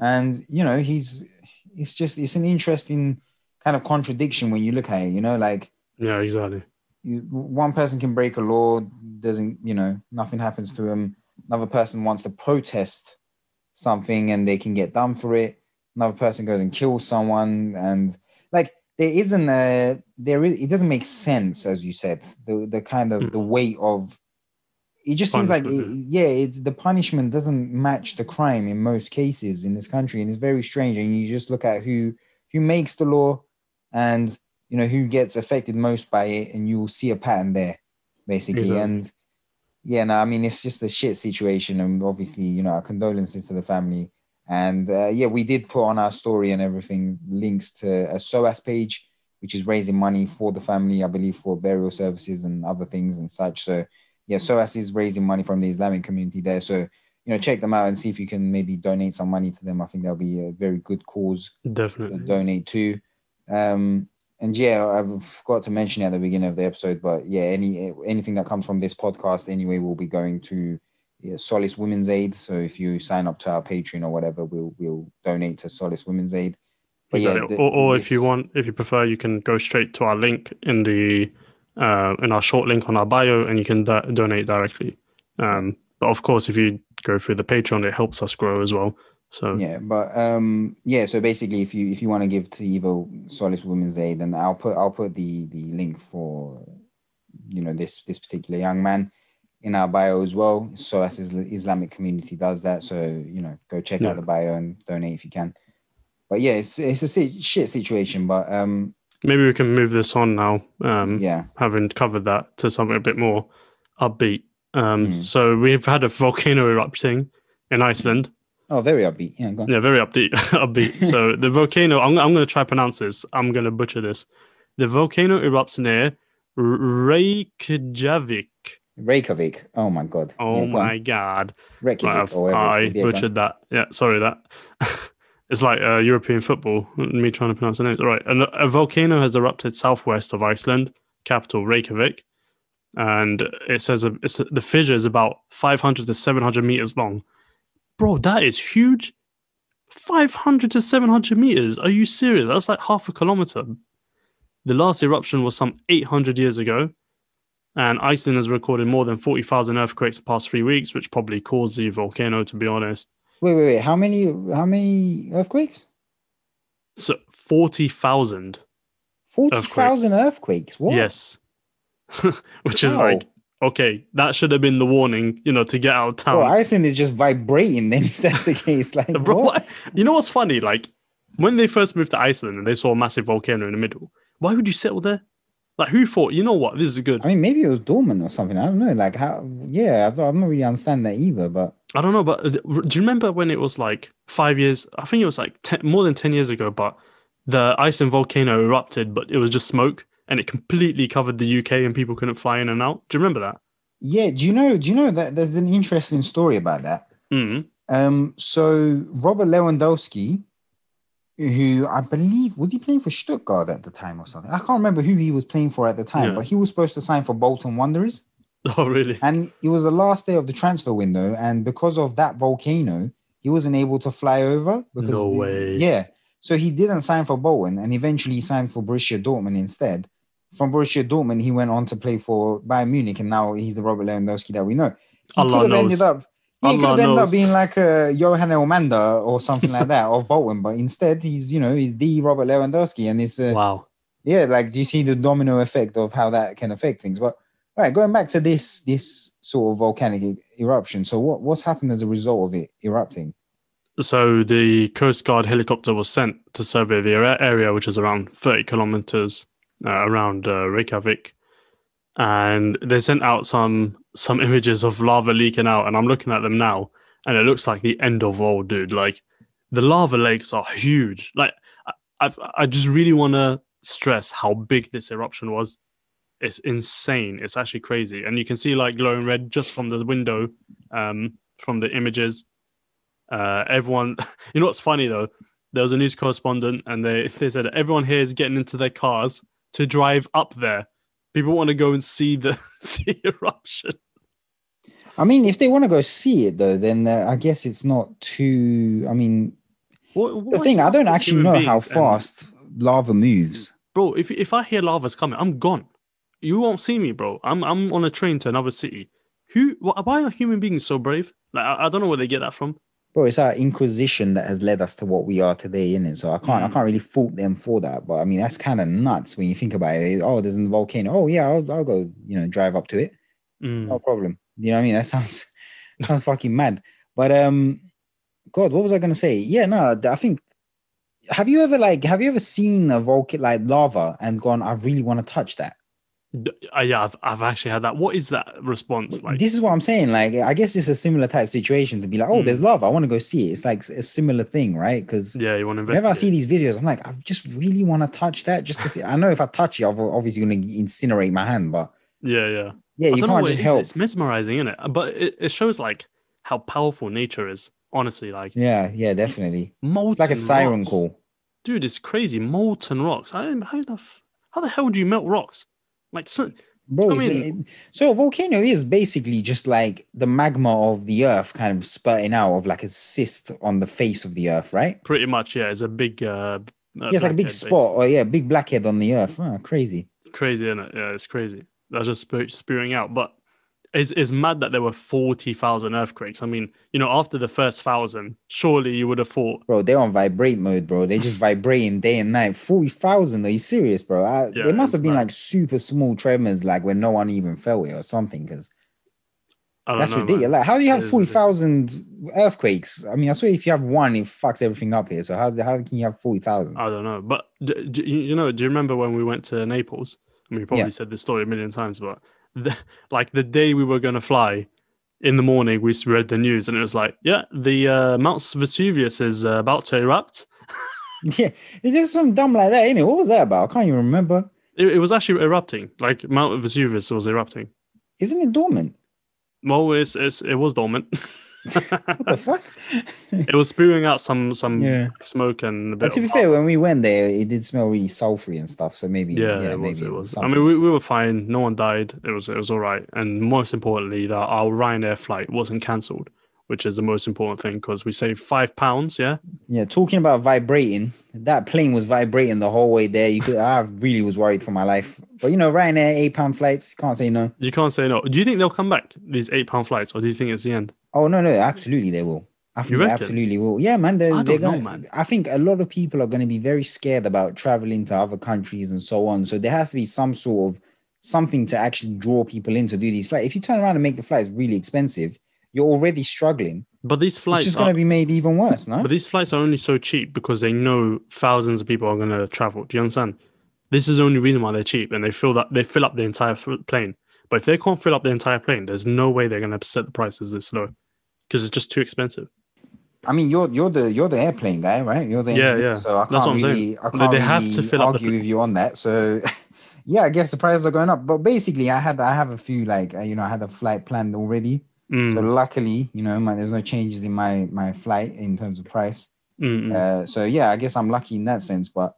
and it's an interesting kind of contradiction when you look at it. You know, like, yeah, exactly. One person can break a law, nothing happens to him. Another person wants to protest something and they can get done for it. Another person goes and kills someone, and like, it doesn't make sense, as you said, the kind of the weight of it. Just punishment seems like the punishment doesn't match the crime in most cases in this country, and it's very strange. And you just look at who makes the law and who gets affected most by it, and you'll see a pattern there, basically. Exactly. And yeah, no, I mean, it's just a shit situation. And obviously, our condolences to the family. And we did put on our story and everything links to a SOAS page, which is raising money for the family, I believe, for burial services and other things and such. So yeah, SOAS is raising money from the Islamic community there. So, check them out and see if you can maybe donate some money to them. I think that'll be a very good cause. Definitely. To donate to. And yeah, I forgot to mention it at the beginning of the episode, but yeah, anything that comes from this podcast anyway will be going to Solace Women's Aid. So if you sign up to our Patreon or whatever, we'll donate to Solace Women's Aid. But exactly. If you prefer, you can go straight to our link in the in our short link on our bio, and you can donate directly. But of course, if you go through the Patreon, it helps us grow as well. So yeah, but so basically, if you want to give to either Solace Women's Aid, then I'll put the link for this particular young man in our bio as well. So as Islamic community does that, so go check out the bio and donate if you can. But yeah, it's a shit situation. But maybe we can move this on now. Having covered that, to something a bit more upbeat. So we've had a volcano erupting in Iceland. Oh, very upbeat. Yeah, go on. Yeah, very upbeat. So the volcano, I'm going to try to pronounce this. I'm going to butcher this. The volcano erupts near Reykjavik. Oh, my God. Oh, my God. Reykjavik. I butchered that. Yeah, sorry that. It's like European football, me trying to pronounce the names. All right. A volcano has erupted southwest of Iceland, capital Reykjavik. And it says the fissure is about 500 to 700 meters long. Bro, that is huge. 500 to 700 meters. Are you serious? That's like half a kilometer. The last eruption was some 800 years ago. And Iceland has recorded more than 40,000 earthquakes the past 3 weeks, which probably caused the volcano, to be honest. Wait. How many earthquakes? So 40,000. 40,000 earthquakes? What? Yes. Which is like... Okay, that should have been the warning, to get out of town. Bro, Iceland is just vibrating then, if that's the case. Like, bro, what? You know what's funny? Like, when they first moved to Iceland and they saw a massive volcano in the middle, why would you settle there? Like, who thought, you know what, this is good? I mean, maybe it was dormant or something. I don't know. Like, how? Yeah, I'm not really understand that either. But I don't know. But do you remember when it was like 5 years? I think it was like more than 10 years ago. But the Iceland volcano erupted, but it was just smoke. And it completely covered the UK and people couldn't fly in and out. Do you remember that? Yeah. Do you know that there's an interesting story about that? Mm-hmm. So Robert Lewandowski, who I believe, was he playing for Stuttgart at the time or something? I can't remember who he was playing for at the time, but he was supposed to sign for Bolton Wanderers. Oh, really? And it was the last day of the transfer window, and because of that volcano, he wasn't able to fly over. Because no way. Yeah. So he didn't sign for Bolton, and eventually he signed for Borussia Dortmund instead. From Borussia Dortmund, he went on to play for Bayern Munich, and now he's the Robert Lewandowski that we know. He could have ended up being like a Johan Elmander or something like that of Bolton, but instead he's the Robert Lewandowski, and it's wow. Yeah, like, do you see the domino effect of how that can affect things? But all right, going back to this sort of volcanic eruption. So what's happened as a result of it erupting? So the Coast Guard helicopter was sent to survey the area, which is around 30 kilometers around Reykjavik. And they sent out some images of lava leaking out. And I'm looking at them now, and it looks like the end of all, dude. Like, the lava lakes are huge. Like, I just really want to stress how big this eruption was. It's insane. It's actually crazy. And you can see, like, glowing red just from the window, from the images. Everyone, you know what's funny though? There was a news correspondent, and they said everyone here is getting into their cars to drive up there. People want to go and see the eruption. I mean, if they want to go see it though, then I guess it's not too. I mean, what the thing? I don't actually know how fast lava moves, bro. If I hear lava's coming, I'm gone. You won't see me, bro. I'm on a train to another city. Why are human beings so brave? Like, I don't know where they get that from. Bro, it's our inquisition that has led us to what we are today, innit? So I can't really fault them for that. But I mean, that's kind of nuts when you think about it. Oh, there's a volcano. Oh yeah, I'll go, drive up to it. No problem. You know what I mean? That sounds fucking mad. But God, what was I gonna say? Yeah, no, I think. Have you ever seen a volcano, like lava, and gone, I really want to touch that? Yeah, I've actually had that. What is that response like? This is what I'm saying. Like, I guess it's a similar type situation to be like, oh, there's lava, I want to go see it. It's like a similar thing, right? Because you want to investigate. Whenever I see these videos, I'm like, I just really want to touch that just to see. I know if I touch it, I'm obviously going to incinerate my hand, but yeah, you can't just help. It's mesmerizing, isn't it? But it shows like how powerful nature is. Honestly, like yeah, definitely. It's like a siren call, dude. It's crazy. Molten rocks. How the hell do you melt rocks? Like, so, bro, so a volcano is basically just like the magma of the earth kind of spurting out of like a cyst on the face of the earth, right? Pretty much, yeah. It's a big, it's like a big spot, or big blackhead on the earth. Oh, crazy, isn't it? Yeah, it's crazy. That's just spewing out. But it's mad that there were 40,000 earthquakes. I mean, after the first 1,000, surely you would have thought, bro, they're on vibrate mode, bro. They just vibrating day and night. 40,000, are you serious, bro? They must have been like super small tremors, like when no one even felt it or something, because that's ridiculous. Man. Like, how do you have 40,000 earthquakes? I mean, I swear if you have one, it fucks everything up here. So how can you have 40,000? I don't know. But do you remember when we went to Naples? I mean, we probably said this story a million times, but like the day we were going to fly in the morning, we read the news and it was like, the Mount Vesuvius is about to erupt. Yeah, it's just some dumb like that, isn't it? What was that about? I can't even remember. It was actually erupting. Like, Mount Vesuvius was erupting. Isn't it dormant? Well, it was dormant. What the fuck? It was spewing out some smoke and a bit. But to be fair, when we went there, it did smell really sulfury and stuff. So maybe it was. Something. I mean, we were fine. No one died. It was all right. And most importantly, that our Ryanair flight wasn't cancelled, which is the most important thing, because we saved £5. Yeah. Yeah. Talking about vibrating, that plane was vibrating the whole way there. I really was worried for my life. But Ryanair £8 flights, can't say no. You can't say no. Do you think they'll come back, these £8 flights, or do you think it's the end? Oh, no, absolutely they will. I think they absolutely will. Yeah, man. I think a lot of people are going to be very scared about traveling to other countries and so on. So there has to be some sort of something to actually draw people in to do these flights. If you turn around and make the flights really expensive, you're already struggling. But these flights are going to be made even worse, no? But these flights are only so cheap because they know thousands of people are going to travel. Do you understand? This is the only reason why they're cheap, and they fill up the entire plane. But if they can't fill up the entire plane, there's no way they're going to set the prices this low, because it's just too expensive. I mean, you're the airplane guy, right? You're the engineer, so I can't argue with you on that. So yeah, I guess the prices are going up. But basically, I have a few, like, I had a flight planned already. So luckily, there's no changes in my flight in terms of price. So yeah, I guess I'm lucky in that sense. But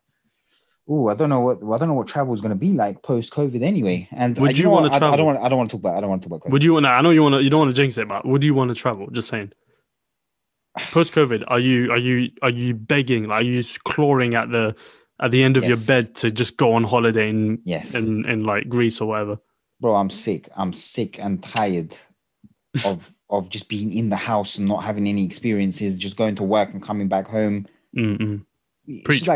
I don't know what travel is going to be like post COVID anyway. And would you want to travel? I don't want to talk about COVID. Would you want? I know you want to. You don't want to jinx it, but would you want to travel? Just saying. Post COVID, are you begging? Like, are you clawing at the end of your bed to just go on holiday in like Greece or whatever? Bro, I'm sick and tired of just being in the house and not having any experiences, just going to work and coming back home. Mm-mm. Preach.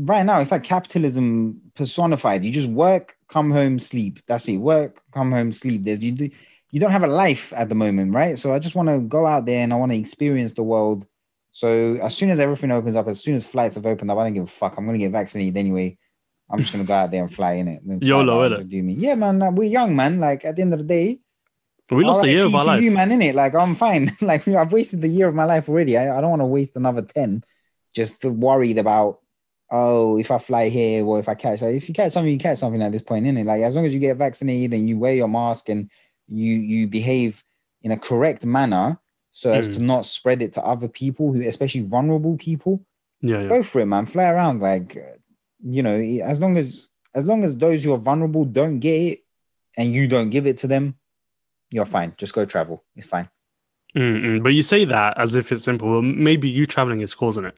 Right now, it's like capitalism personified. You just work, come home, sleep. That's it. Work, come home, sleep. You don't have a life at the moment, right? So I just want to go out there and I want to experience the world. So as soon as everything opens up, as soon as flights have opened up, I don't give a fuck. I'm going to get vaccinated anyway. I'm just going to go out there and fly in it. YOLO, innit? Yeah, man. We're young, man. Like, at the end of the day, we lost a year of our life. You, man, innit? Like, I'm fine. Like, I've wasted the year of my life already. I don't want to waste another 10 just worried about, oh, if I fly here or if I catch. Like, if you catch something, at this point, innit? Like, as long as you get vaccinated and you wear your mask and you behave in a correct manner so as to not spread it to other people, who, especially vulnerable people, go for it, man. Fly around, like, you know, as long as those who are vulnerable don't get it and you don't give it to them, you're fine. Just go travel. It's fine. Mm-mm. But you say that as if it's simple. Well, maybe you traveling is causing it.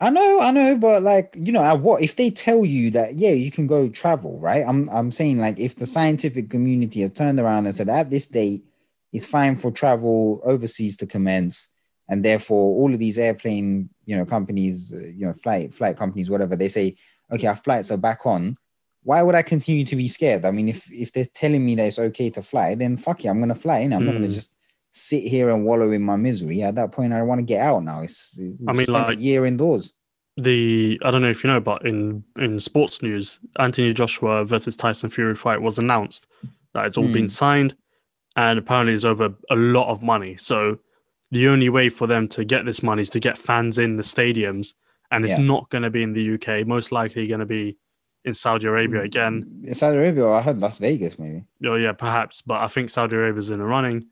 I know, but like, you know, what if they tell you that, yeah, you can go travel, right? I'm saying, like, if the scientific community has turned around and said at this date it's fine for travel overseas to commence, and therefore all of these airplane, you know, companies, you know, flight companies, whatever, they say, okay, our flights are back on. Why would I continue to be scared? I mean, if they're telling me that it's okay to fly, then fuck it, I'm gonna fly in. I'm not gonna just sit here and wallow in my misery. At that point, I want to get out now. It's a year indoors. I don't know if you know, but in sports news, Anthony Joshua versus Tyson Fury fight was announced. That it's all been signed, and apparently it's over a lot of money. So the only way for them to get this money is to get fans in the stadiums, and it's not going to be in the UK. Most likely going to be in Saudi Arabia again. In Saudi Arabia, I heard Las Vegas, maybe. Oh yeah, perhaps. But I think Saudi Arabia's in the running.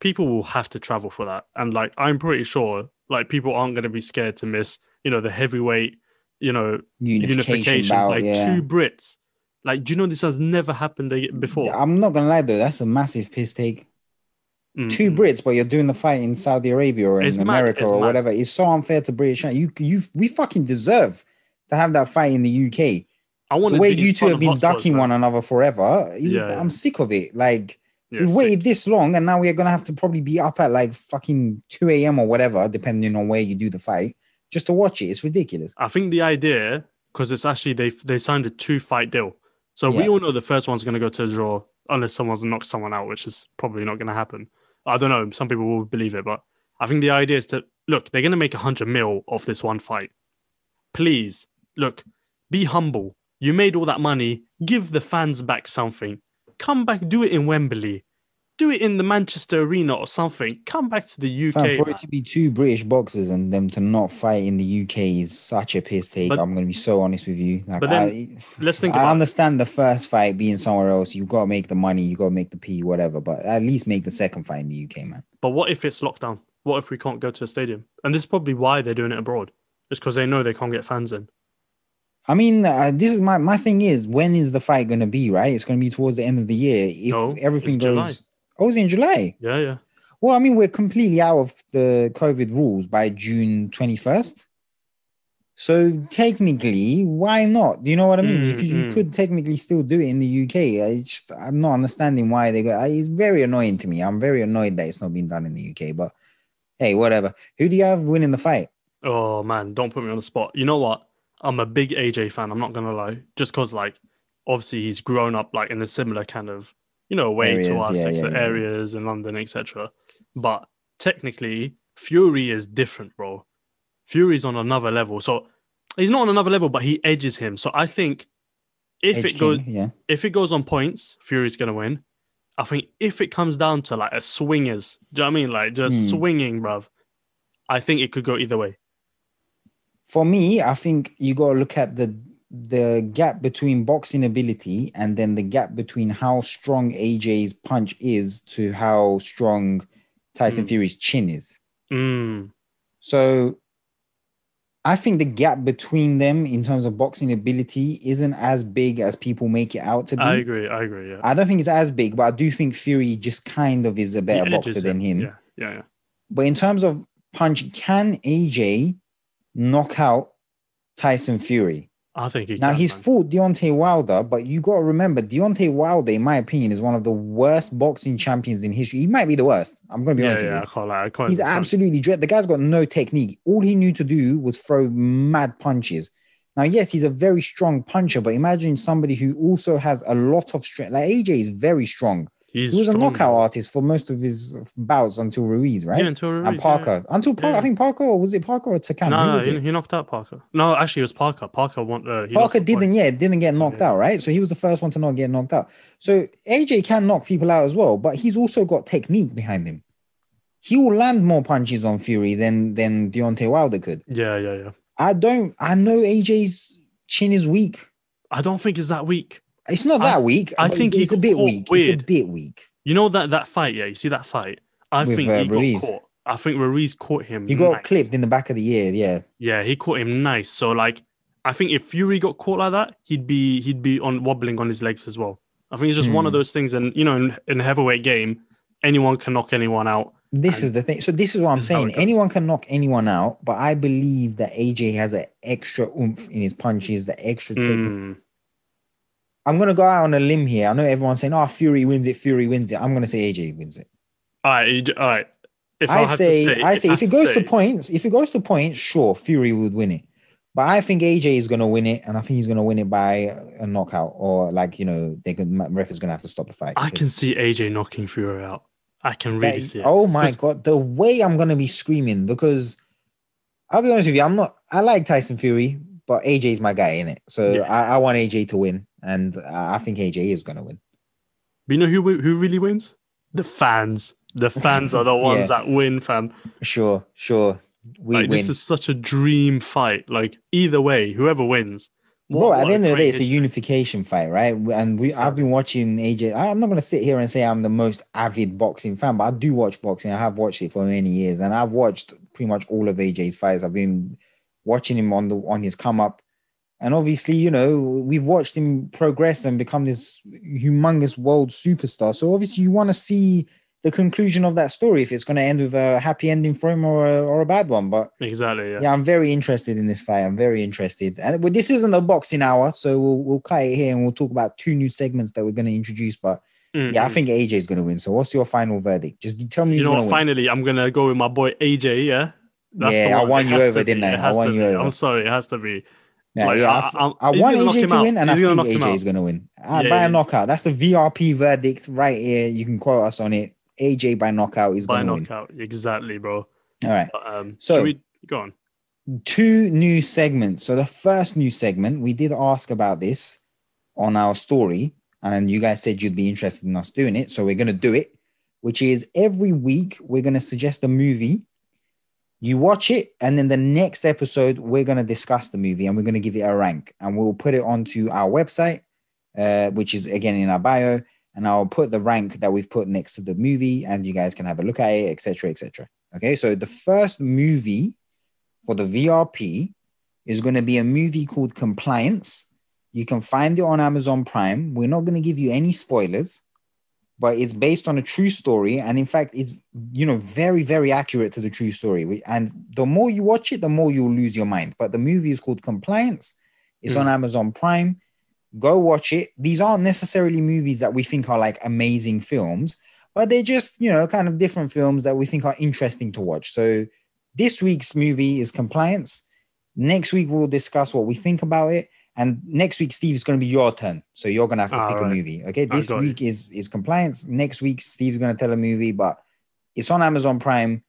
People will have to travel for that. And like, I'm pretty sure, like, people aren't going to be scared to miss, you know, the heavyweight, you know, unification bout, like two Brits. Like, do you know this has never happened before? I'm not going to lie though, that's a massive piss take. Two Brits, but you're doing the fight in Saudi Arabia or in America or whatever. It's so unfair to British. We fucking deserve to have that fight in the UK. The way you two have been ducking one another forever. I'm sick of it. Like, we waited this long, and now we're going to have to probably be up at like fucking 2 a.m. or whatever, depending on where you do the fight, just to watch it. It's ridiculous. I think the idea, because it's actually, they signed a 2-fight deal. So we all know the first one's going to go to a draw unless someone's knocked someone out, which is probably not going to happen. I don't know. Some people will believe it, but I think the idea is to, look, they're going to make 100 mil off this one fight. Please, look, be humble. You made all that money. Give the fans back something. Come back, do it in Wembley. Do it in the Manchester Arena or something. Come back to the UK. For it to be two British boxers and them to not fight in the UK is such a piss take. I'm going to be so honest with you. Like, but then, let's think about I understand the first fight being somewhere else. You've got to make the money. You've got to make the P, whatever. But at least make the second fight in the UK, man. But what if it's lockdown? What if we can't go to a stadium? And this is probably why they're doing it abroad. It's because they know they can't get fans in. I mean, this is my thing is, when is the fight going to be, right? It's going to be towards the end of the year. Everything goes... July. Oh, it's in July? Yeah. Well, I mean, we're completely out of the COVID rules by June 21st. So technically, why not? Do you know what I mean? You could technically still do it in the UK. I'm not understanding why they go... It's very annoying to me. I'm very annoyed that it's not being done in the UK. But hey, whatever. Who do you have winning the fight? Oh, man, don't put me on the spot. You know what? I'm a big AJ fan. I'm not going to lie. Just because, like, obviously he's grown up, like, in a similar kind of, you know, way areas, to us, areas in London, etc. But technically, Fury is different, bro. Fury's on another level. So he's not on another level, but he edges him. So I think if it goes on points, Fury's going to win. I think if it comes down to, like, a swingers, do you know what I mean? Like, just swinging, bruv. I think it could go either way. For me, I think you got to look at the gap between boxing ability and then the gap between how strong AJ's punch is to how strong Tyson Fury's chin is. So I think the gap between them in terms of boxing ability isn't as big as people make it out to be. I agree. Yeah. I don't think it's as big, but I do think Fury just kind of is a better boxer than him. Yeah. But in terms of punch, can AJ knock out Tyson Fury? I think he can. Now, he's fought Deontay Wilder, but you got to remember, Deontay Wilder, in my opinion, is one of the worst boxing champions in history. He might be the worst. I'm going to be honest with you. I can't. He's absolutely dreaded. The guy's got no technique. All he knew to do was throw mad punches. Now, yes, he's a very strong puncher, but imagine somebody who also has a lot of strength. Like, AJ is very strong. He was a knockout artist for most of his bouts until Ruiz, right? Yeah, until Ruiz. And Parker. Yeah. Until Parker. Yeah. I think Parker, or was it Parker or Takam? No, he knocked out Parker. No, actually, it was Parker. Parker didn't get knocked out, right? So he was the first one to not get knocked out. So AJ can knock people out as well, but he's also got technique behind him. He will land more punches on Fury than Deontay Wilder could. Yeah. I know AJ's chin is weak. I don't think it's that weak. It's not that weak. I think he's a bit weak. It's a bit weak. You know that fight, yeah? You see that fight? I think he got caught. I think Ruiz caught him. He got clipped in the back of the ear, yeah. Yeah, he caught him nice. So, like, I think if Fury got caught like that, he'd be on wobbling on his legs as well. I think it's just one of those things. And, you know, in a heavyweight game, anyone can knock anyone out. This is the thing. So this is what I'm saying. Anyone can knock anyone out, but I believe that AJ has an extra oomph in his punches, the extra technique. I'm going to go out on a limb here. I know everyone's saying, Fury wins it. I'm going to say AJ wins it. All right. If it goes to points, sure, Fury would win it. But I think AJ is going to win it, and I think he's going to win it by a knockout, or like, you know, ref is going to have to stop the fight. I can see AJ knocking Fury out. I can really see it. Oh my God. The way I'm going to be screaming, because I'll be honest with you, I like Tyson Fury, but AJ's my guy, innit? So yeah. I want AJ to win. And I think AJ is going to win. But you know who really wins? The fans. The fans are the ones that win, fam. Sure. We win. This is such a dream fight. Like, either way, whoever wins. Bro, at the end of the day, it's a unification fight, right? And I've been watching AJ. I'm not going to sit here and say I'm the most avid boxing fan, but I do watch boxing. I have watched it for many years. And I've watched pretty much all of AJ's fights. I've been watching him on his come-up. And obviously, you know, we've watched him progress and become this humongous world superstar. So obviously you want to see the conclusion of that story, if it's going to end with a happy ending for him or a bad one. But exactly, yeah. I'm very interested in this fight. I'm very interested. And this isn't a boxing hour, so we'll cut it here and we'll talk about two new segments that we're going to introduce. But yeah, I think AJ is going to win. So what's your final verdict? Just tell me who's going to win. Finally, I'm going to go with my boy AJ, yeah? I won you over, didn't I? I won you over. I'm sorry, it has to be. Yeah, like, I want AJ to win, and he's I think AJ is going to win by a knockout. That's the VRP verdict right here. You can quote us on it. AJ by knockout is going to win. By knockout, exactly, bro. All right. So we go on. Two new segments. So the first new segment, we did ask about this on our story, and you guys said you'd be interested in us doing it, so we're going to do it. Which is every week we're going to suggest a movie. You watch it, and then the next episode, we're going to discuss the movie and we're going to give it a rank. And we'll put it onto our website, which is, again, in our bio. And I'll put the rank that we've put next to the movie and you guys can have a look at it, etc., etc. Okay, so the first movie for the VRP is going to be a movie called Compliance. You can find it on Amazon Prime. We're not going to give you any spoilers. But it's based on a true story. And in fact, it's, you know, very, very accurate to the true story. And the more you watch it, the more you'll lose your mind. But the movie is called Compliance. It's on Amazon Prime. Go watch it. These aren't necessarily movies that we think are like amazing films, but they're just, you know, kind of different films that we think are interesting to watch. So this week's movie is Compliance. Next week, we'll discuss what we think about it. And next week, Steve, is going to be your turn. So you're going to have to pick a movie. Okay, this week is Compliance. Next week, Steve's going to tell a movie, but it's on Amazon Prime.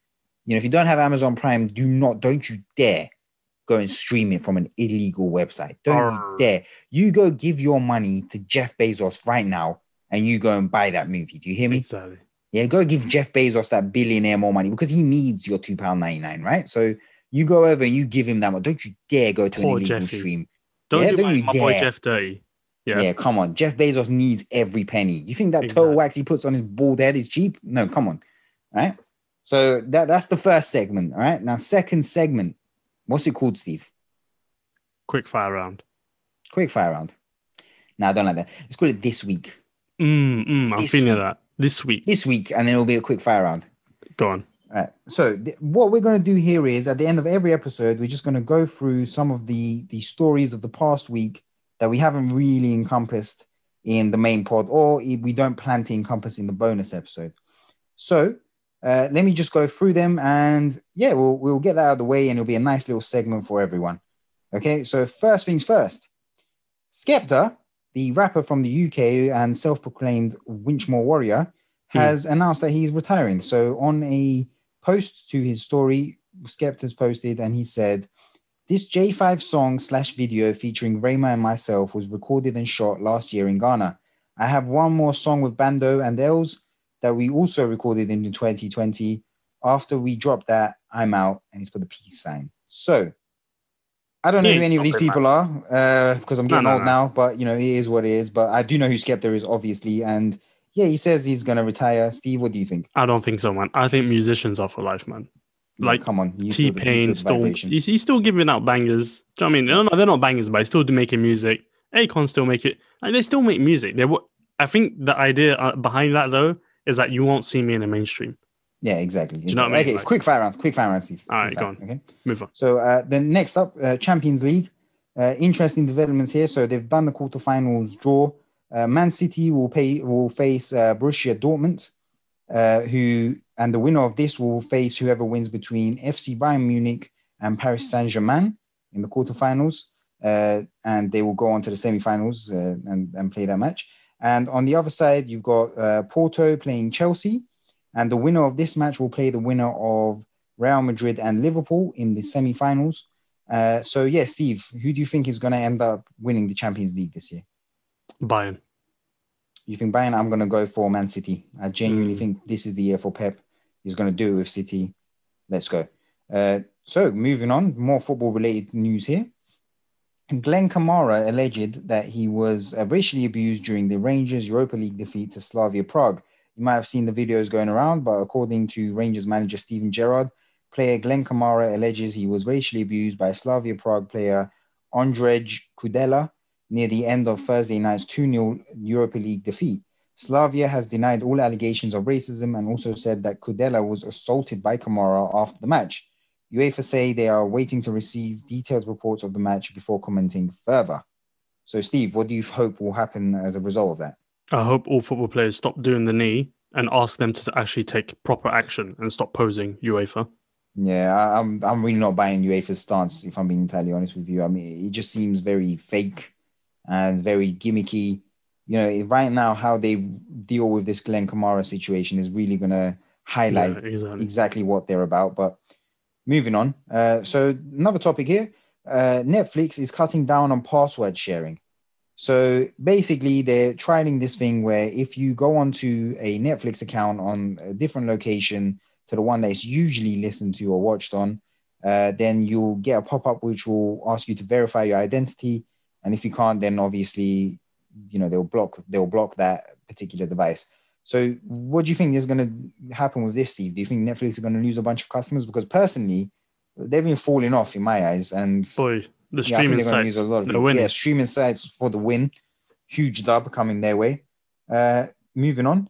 You know, if you don't have Amazon Prime, don't you dare go and stream it from an illegal website. Don't you dare. You go give your money to Jeff Bezos right now and you go and buy that movie. Do you hear me? Exactly. Yeah, go give Jeff Bezos, that billionaire, more money because he needs your £2.99, right? So you go over and you give him that much. Don't you dare go to an illegal stream. Don't you dare. Jeff Day. Yeah, come on. Jeff Bezos needs every penny. You think that toe wax he puts on his bald head is cheap? No, come on. All right. So that's the first segment. All right. Now, second segment, What's it called, Steve? Quick fire round. Quick fire round. No, I don't like that. Let's call it This Week. I'm feeling that. This week. This week, and then it'll be a quick fire round. Go on. All right. So what we're going to do here is at the end of every episode, we're just going to go through some of the stories of the past week that we haven't really encompassed in the main pod, or we don't plan to encompass in the bonus episode. So let me just go through them, and yeah, we'll get that out of the way, and it'll be a nice little segment for everyone. Okay, so first things first. Skepta, the rapper from the UK and self-proclaimed Winchmore warrior, has announced that he's retiring. So on a post to his story, Skepta's posted, and he said, "This J5 song/video featuring Rayma and myself was recorded and shot last year in Ghana. I have one more song with Bando and Els that we also recorded in 2020. After we drop that, I'm out," and it's for the peace sign. So I don't know who any of these people are because I'm getting old now, but you know, it is what it is. But I do know who Skepta is, obviously. And yeah, he says he's going to retire. Steve, what do you think? I don't think so, man. I think musicians are for life, man. Like, come on, T-Pain, he's still giving out bangers. Do you know what I mean? They're not bangers, but he's still making music. Akon still make it. Like, they still make music. I think the idea behind that, though, is that you won't see me in the mainstream. Yeah, exactly. Do you know what I mean? Okay, like, quick fire round, Steve. All right, go on. Okay, move on. So then next up, Champions League. Interesting developments here. So they've done the quarterfinals draw. Man City will face Borussia Dortmund, and the winner of this will face whoever wins between FC Bayern Munich and Paris Saint-Germain in the quarterfinals. And they will go on to the semi-finals and play that match. And on the other side, you've got Porto playing Chelsea. And the winner of this match will play the winner of Real Madrid and Liverpool in the semi-finals. So, yeah, Steve, who do you think is going to end up winning the Champions League this year? Bayern. You think Bayern? I'm going to go for Man City. I genuinely think this is the year for Pep. He's going to do it with City. Let's go. So moving on, more football-related news here. Glenn Kamara alleged that he was racially abused during the Rangers Europa League defeat to Slavia Prague. You might have seen the videos going around, but according to Rangers manager Steven Gerrard, player Glenn Kamara alleges he was racially abused by Slavia Prague player Andrzej Kudela near the end of Thursday night's 2-0 Europa League defeat. Slavia has denied all allegations of racism and also said that Kudela was assaulted by Kamara after the match. UEFA say they are waiting to receive detailed reports of the match before commenting further. So, Steve, what do you hope will happen as a result of that? I hope all football players stop doing the knee and ask them to actually take proper action and stop posing UEFA. Yeah, I'm really not buying UEFA's stance, if I'm being entirely honest with you. I mean, it just seems very fake and very gimmicky. You know, right now, how they deal with this Glenn Kamara situation is really going to highlight exactly what they're about. But moving on. So another topic here, Netflix is cutting down on password sharing. So basically they're trialing this thing where if you go onto a Netflix account on a different location to the one that's usually listened to or watched on, then you'll get a pop-up which will ask you to verify your identity. And if you can't, then obviously, you know, they'll block that particular device. So what do you think is going to happen with this, Steve? Do you think Netflix is going to lose a bunch of customers? Because personally, they've been falling off in my eyes. And boy, the streaming sites, streaming sites for the win. Huge dub coming their way. Moving on.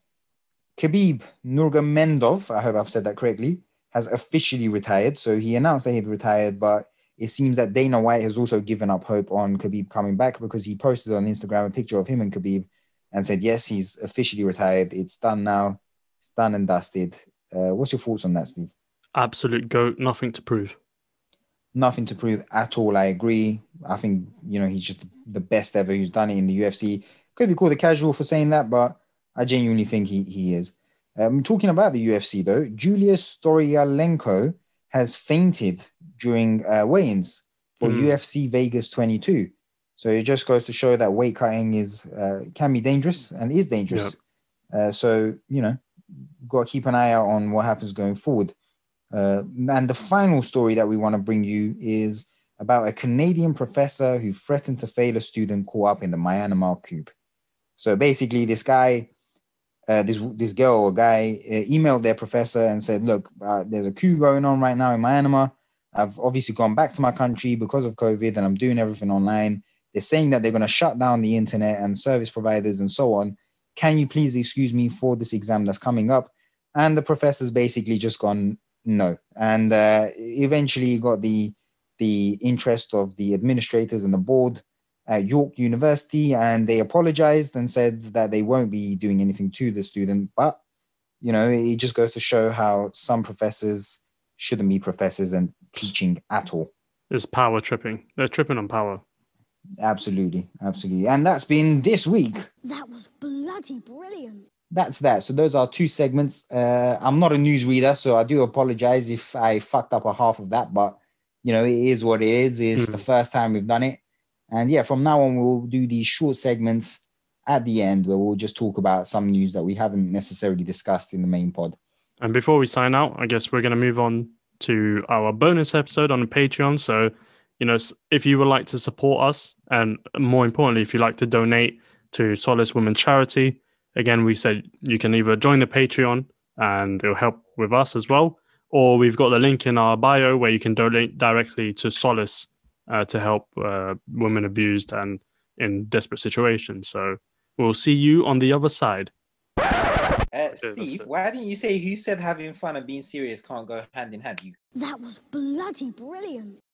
Khabib Nurmagomedov, I hope I've said that correctly, has officially retired. So he announced that he'd retired, but it seems that Dana White has also given up hope on Khabib coming back because he posted on Instagram a picture of him and Khabib and said, yes, he's officially retired. It's done now. It's done and dusted. What's your thoughts on that, Steve? Absolute GOAT. Nothing to prove. Nothing to prove at all. I agree. I think, you know, he's just the best ever who's done it in the UFC. Could be called a casual for saying that, but I genuinely think he is. Talking about the UFC, though, Julia Storyalenko has fainted during weigh-ins for UFC Vegas 22. So it just goes to show that weight cutting can be dangerous and is dangerous. Yep. So, you know, got to keep an eye out on what happens going forward. And the final story that we want to bring you is about a Canadian professor who threatened to fail a student caught up in the Myanmar coup. So basically this guy, this girl or guy emailed their professor and said, look, there's a coup going on right now in Myanmar. I've obviously gone back to my country because of COVID and I'm doing everything online. They're saying that they're going to shut down the internet and service providers and so on. Can you please excuse me for this exam that's coming up? And the professor's basically just gone, no. And eventually got the interest of the administrators and the board at York University, and they apologized and said that they won't be doing anything to the student. But, you know, it just goes to show how some professors shouldn't be professors and teaching at all. It's power tripping. They're tripping on power. Absolutely. Absolutely. And that's been this week. That was bloody brilliant. That's that. So those are two segments. I'm not a news reader, so I do apologize if I fucked up a half of that, but you know, it is what it is. It's the first time we've done it. And yeah, from now on, we'll do these short segments at the end where we'll just talk about some news that we haven't necessarily discussed in the main pod. And before we sign out, I guess we're going to move on to our bonus episode on Patreon. So, you know, if you would like to support us, and more importantly, if you'd like to donate to Solace Women Charity, again, we said you can either join the Patreon and it'll help with us as well, or we've got the link in our bio where you can donate directly to Solace to help women abused and in desperate situations. So we'll see you on the other side. Steve, why didn't you say who said having fun and being serious can't go hand in hand? That was bloody brilliant.